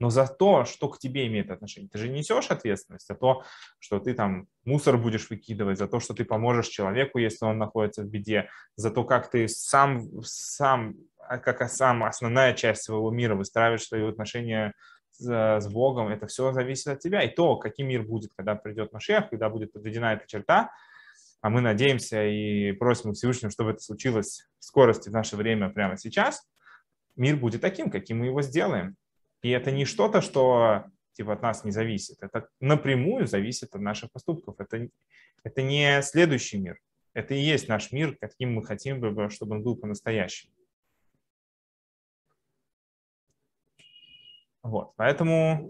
Но за то, что к тебе имеет отношение. Ты же несешь ответственность за то, что ты там мусор будешь выкидывать, за то, что ты поможешь человеку, если он находится в беде, за то, как ты сам, сам как сам основная часть своего мира выстраиваешь свои отношения с, с Богом. Это все зависит от тебя. И то, каким мир будет, когда придет Машиах, когда будет подведена эта черта, а мы надеемся и просим Всевышнего, чтобы это случилось в скорости в наше время прямо сейчас, мир будет таким, каким мы его сделаем. И это не что-то, что типа от нас не зависит. Это напрямую зависит от наших поступков. Это, это не следующий мир. Это и есть наш мир, каким мы хотим, чтобы он был по-настоящему. Вот. Поэтому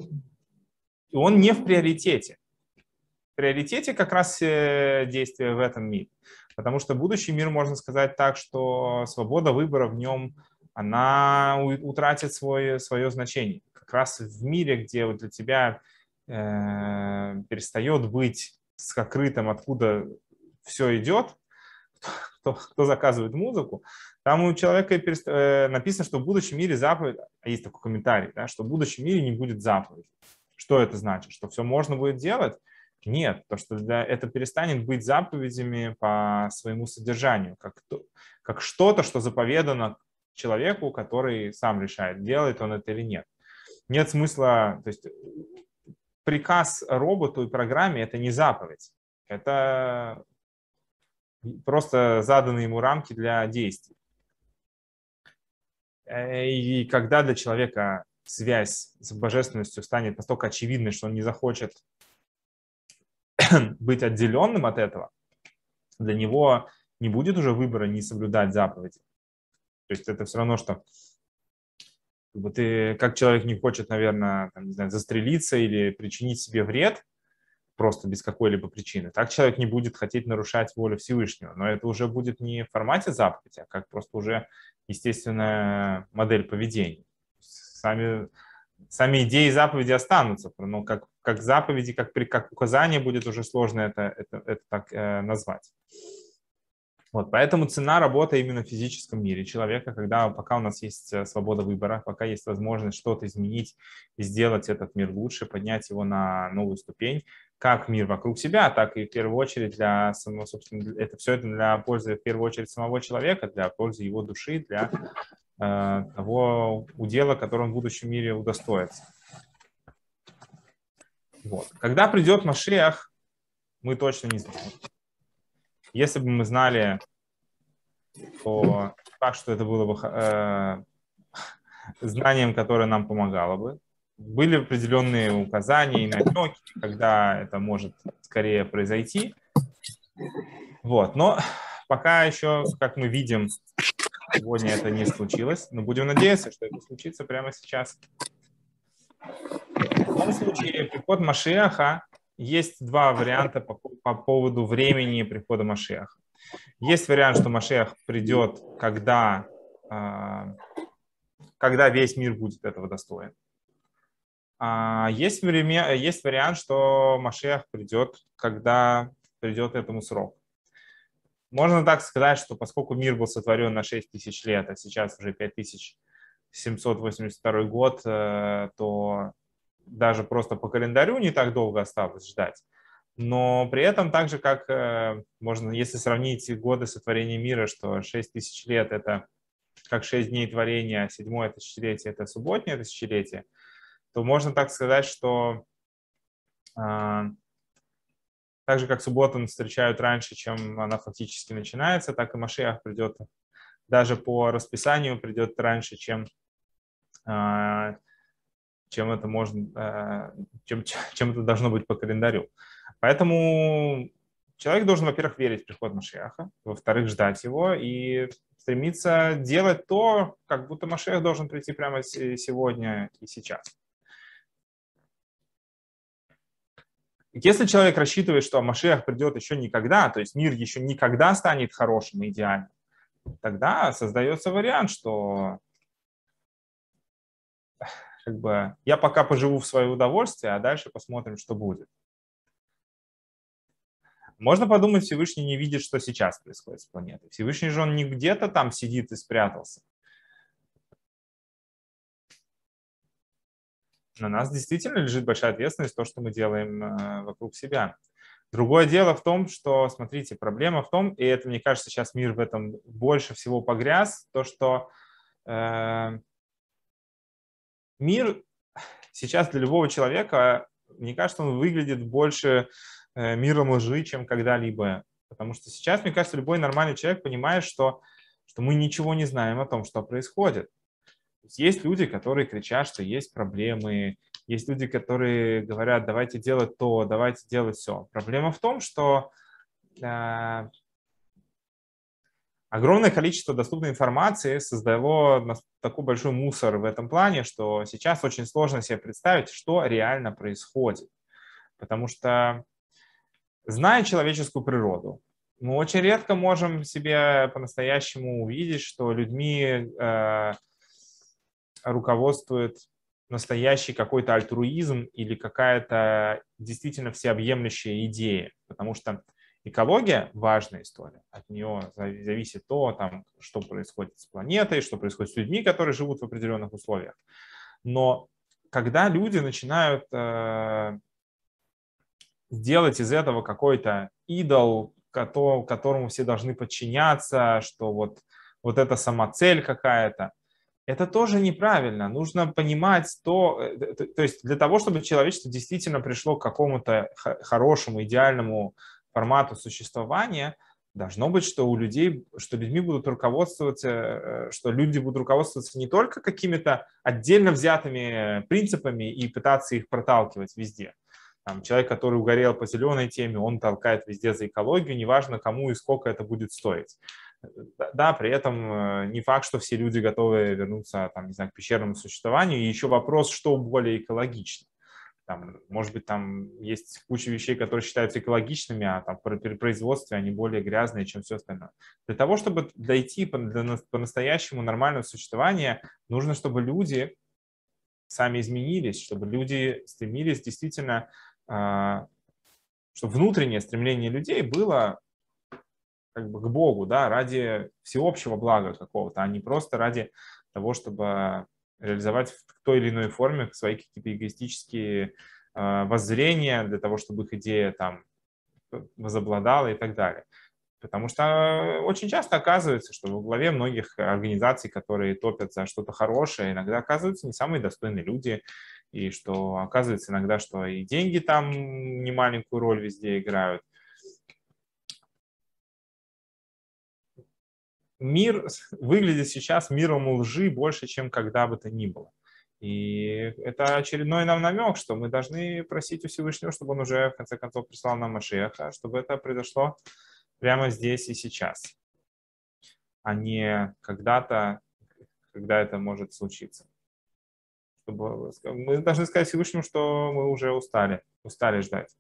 он не в приоритете. В приоритете как раз действие в этом мире. Потому что будущий мир, можно сказать так, что свобода выбора в нем... она утратит свое, свое значение. Как раз в мире, где вот для тебя э, перестает быть сокрытым, откуда все идет, кто, кто заказывает музыку, там у человека перест... э, написано, что в будущем мире заповедь, а есть такой комментарий, да, что в будущем мире не будет заповедей. Что это значит? Что все можно будет делать? Нет, то что для... это перестанет быть заповедями по своему содержанию, как, то... как что-то, что заповедано человеку, который сам решает, делает он это или нет. Нет смысла, то есть приказ роботу и программе — это не заповедь, это просто заданные ему рамки для действий. И когда для человека связь с божественностью станет настолько очевидной, что он не захочет быть отделенным от этого, для него не будет уже выбора не соблюдать заповеди. То есть это все равно, что ты, как человек не хочет, наверное, там, не знаю, застрелиться или причинить себе вред просто без какой-либо причины, так человек не будет хотеть нарушать волю Всевышнего. Но это уже будет не в формате заповеди, а как просто уже естественная модель поведения. Сами, сами идеи заповеди останутся, но как, как заповеди, как, как указание будет уже сложно это, это, это так э, назвать. Вот, поэтому цена работы именно в физическом мире человека, когда пока у нас есть свобода выбора, пока есть возможность что-то изменить и сделать этот мир лучше, поднять его на новую ступень, как мир вокруг себя, так и в первую очередь для самого, собственно, это все это для пользы в первую очередь самого человека, для пользы его души, для э, того удела, которым в будущем мире удостоится. Вот. Когда придет Машиах, мы точно не знаем. Если бы мы знали, то так, что это было бы э, знанием, которое нам помогало бы. Были определенные указания и намеки, когда это может скорее произойти. Вот. Но пока еще, как мы видим, сегодня это не случилось. Но будем надеяться, что это случится прямо сейчас. В том случае приход Машиаха. Есть два варианта по, по поводу времени прихода Машиаха. Есть вариант, что Машиах придет, когда, э, когда весь мир будет этого достоин. А есть, время, есть вариант, что Машиах придет, когда придет этому срок. Можно так сказать, что поскольку мир был сотворен на шесть тысяч лет, а сейчас уже пять тысяч семьсот восемьдесят второй год, э, то... даже просто по календарю не так долго осталось ждать. Но при этом так же, как можно, если сравнить годы сотворения мира, что шесть тысяч лет – это как шесть дней творения, а седьмое тысячелетие – это субботнее тысячелетие, то можно так сказать, что э, так же, как субботу встречают раньше, чем она фактически начинается, так и Машиах придет даже по расписанию придет раньше, чем, чем, это, можно, чем, чем это должно быть по календарю. Поэтому человек должен, во-первых, верить в приход Машиаха, во-вторых, ждать его и стремиться делать то, как будто Машиах должен прийти прямо сегодня и сейчас. Если человек рассчитывает, что Машиах придет еще никогда, то есть мир еще никогда станет хорошим и идеальным, тогда создается вариант, что как бы, я пока поживу в свое удовольствие, а дальше посмотрим, что будет. Можно подумать, Всевышний не видит, что сейчас происходит с планетой. Всевышний же он не где-то там сидит и спрятался. На нас действительно лежит большая ответственность то, что мы делаем вокруг себя. Другое дело в том, что, смотрите, проблема в том, и это, мне кажется, сейчас мир в этом больше всего погряз, то, что э, мир сейчас для любого человека, мне кажется, он выглядит больше э, миром лжи, чем когда-либо. Потому что сейчас, мне кажется, любой нормальный человек понимает, что, что мы ничего не знаем о том, что происходит. Есть люди, которые кричат, что есть проблемы, есть люди, которые говорят, давайте делать то, давайте делать все. Проблема в том, что э, огромное количество доступной информации создало такой большой мусор в этом плане, что сейчас очень сложно себе представить, что реально происходит. Потому что, зная человеческую природу, мы очень редко можем себе по-настоящему увидеть, что людьми... Э, руководствует настоящий какой-то альтруизм или какая-то действительно всеобъемлющая идея. Потому что экология – важная история. От нее зависит то, там, что происходит с планетой, что происходит с людьми, которые живут в определенных условиях. Но когда люди начинают э, делать из этого какой-то идол, которому все должны подчиняться, что вот, вот это самоцель какая-то, это тоже неправильно. Нужно понимать то, то, то есть для того, чтобы человечество действительно пришло к какому-то хорошему, идеальному формату существования, должно быть, что у людей, что людьми будут руководствоваться, что люди будут руководствоваться не только какими-то отдельно взятыми принципами и пытаться их проталкивать везде. Там, человек, который угорел по зеленой теме, он толкает везде за экологию, неважно кому и сколько это будет стоить. Да, при этом не факт, что все люди готовы вернуться там, не знаю, к пещерному существованию. И еще вопрос, что более экологично. Там, может быть, там есть куча вещей, которые считаются экологичными, а там, при производстве они более грязные, чем все остальное. Для того, чтобы дойти по-настоящему нормального существования, нужно, чтобы люди сами изменились, чтобы люди стремились действительно, чтобы внутреннее стремление людей было... как бы к Богу, да, ради всеобщего блага какого-то, а не просто ради того, чтобы реализовать в той или иной форме свои какие-то эгоистические э, воззрения, для того, чтобы их идея там возобладала и так далее. Потому что очень часто оказывается, что во главе многих организаций, которые топят за что-то хорошее, иногда оказываются не самые достойные люди, и что оказывается иногда, что и деньги там немаленькую роль везде играют. Мир выглядит сейчас миром лжи больше, чем когда бы то ни было. И это очередной нам намек, что мы должны просить у Всевышнего, чтобы он уже, в конце концов, прислал нам Машиаха, чтобы это произошло прямо здесь и сейчас, а не когда-то, когда это может случиться. Чтобы... Мы должны сказать Всевышнему, что мы уже устали, устали ждать.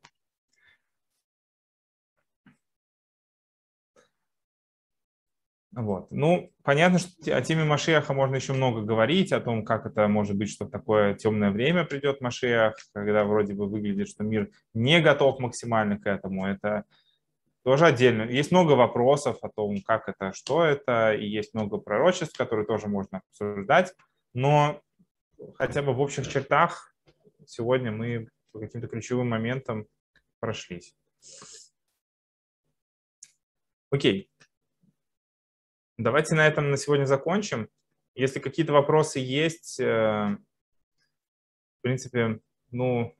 Вот. Ну, понятно, что о теме Машиаха можно еще много говорить, о том, как это может быть, что в такое темное время придет Машиах, когда вроде бы выглядит, что мир не готов максимально к этому. Это тоже отдельно. Есть много вопросов о том, как это, что это, и есть много пророчеств, которые тоже можно обсуждать. Но хотя бы в общих чертах сегодня мы по каким-то ключевым моментам прошлись. Окей. Давайте на этом на сегодня закончим. Если какие-то вопросы есть, в принципе, ну,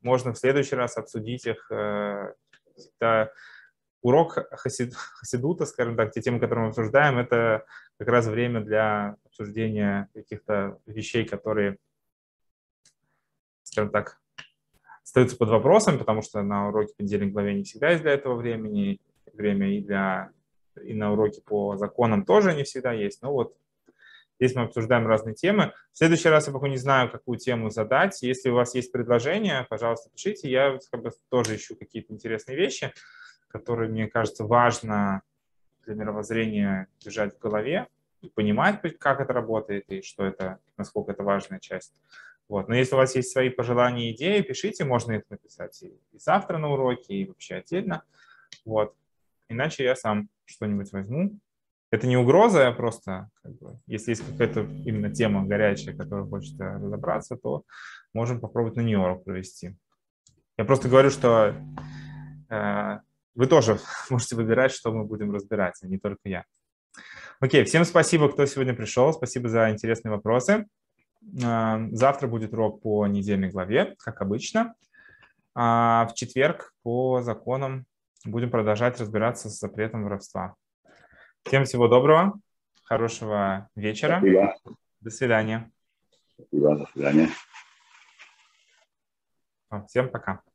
можно в следующий раз обсудить их. Это урок хасид, хасидута, скажем так, те темы, которые мы обсуждаем, это как раз время для обсуждения каких-то вещей, которые, скажем так, остаются под вопросом, потому что на уроке понедельной главе не всегда есть для этого времени, время и, для, и на уроке по законам тоже не всегда есть. Но вот здесь мы обсуждаем разные темы. В следующий раз я пока не знаю, какую тему задать. Если у вас есть предложения, пожалуйста, пишите. Я как бы тоже ищу какие-то интересные вещи, которые, мне кажется, важно для мировоззрения держать в голове и понимать, как это работает и что это, насколько это важная часть. Вот. Но если у вас есть свои пожелания, идеи, пишите, можно их написать и завтра на уроке, и вообще отдельно. Вот. Иначе я сам что-нибудь возьму. Это не угроза, а просто, как бы, если есть какая-то именно тема горячая, которая хочется разобраться, то можем попробовать на нее урок провести. Я просто говорю, что э, вы тоже можете выбирать, что мы будем разбирать, а не только я. Окей, всем спасибо, кто сегодня пришел, спасибо за интересные вопросы. Э, завтра будет урок по недельной главе, как обычно. А в четверг по законам будем продолжать разбираться с запретом воровства. Всем всего доброго, хорошего вечера. Спасибо. До свидания. Спасибо, до свидания. Всем пока.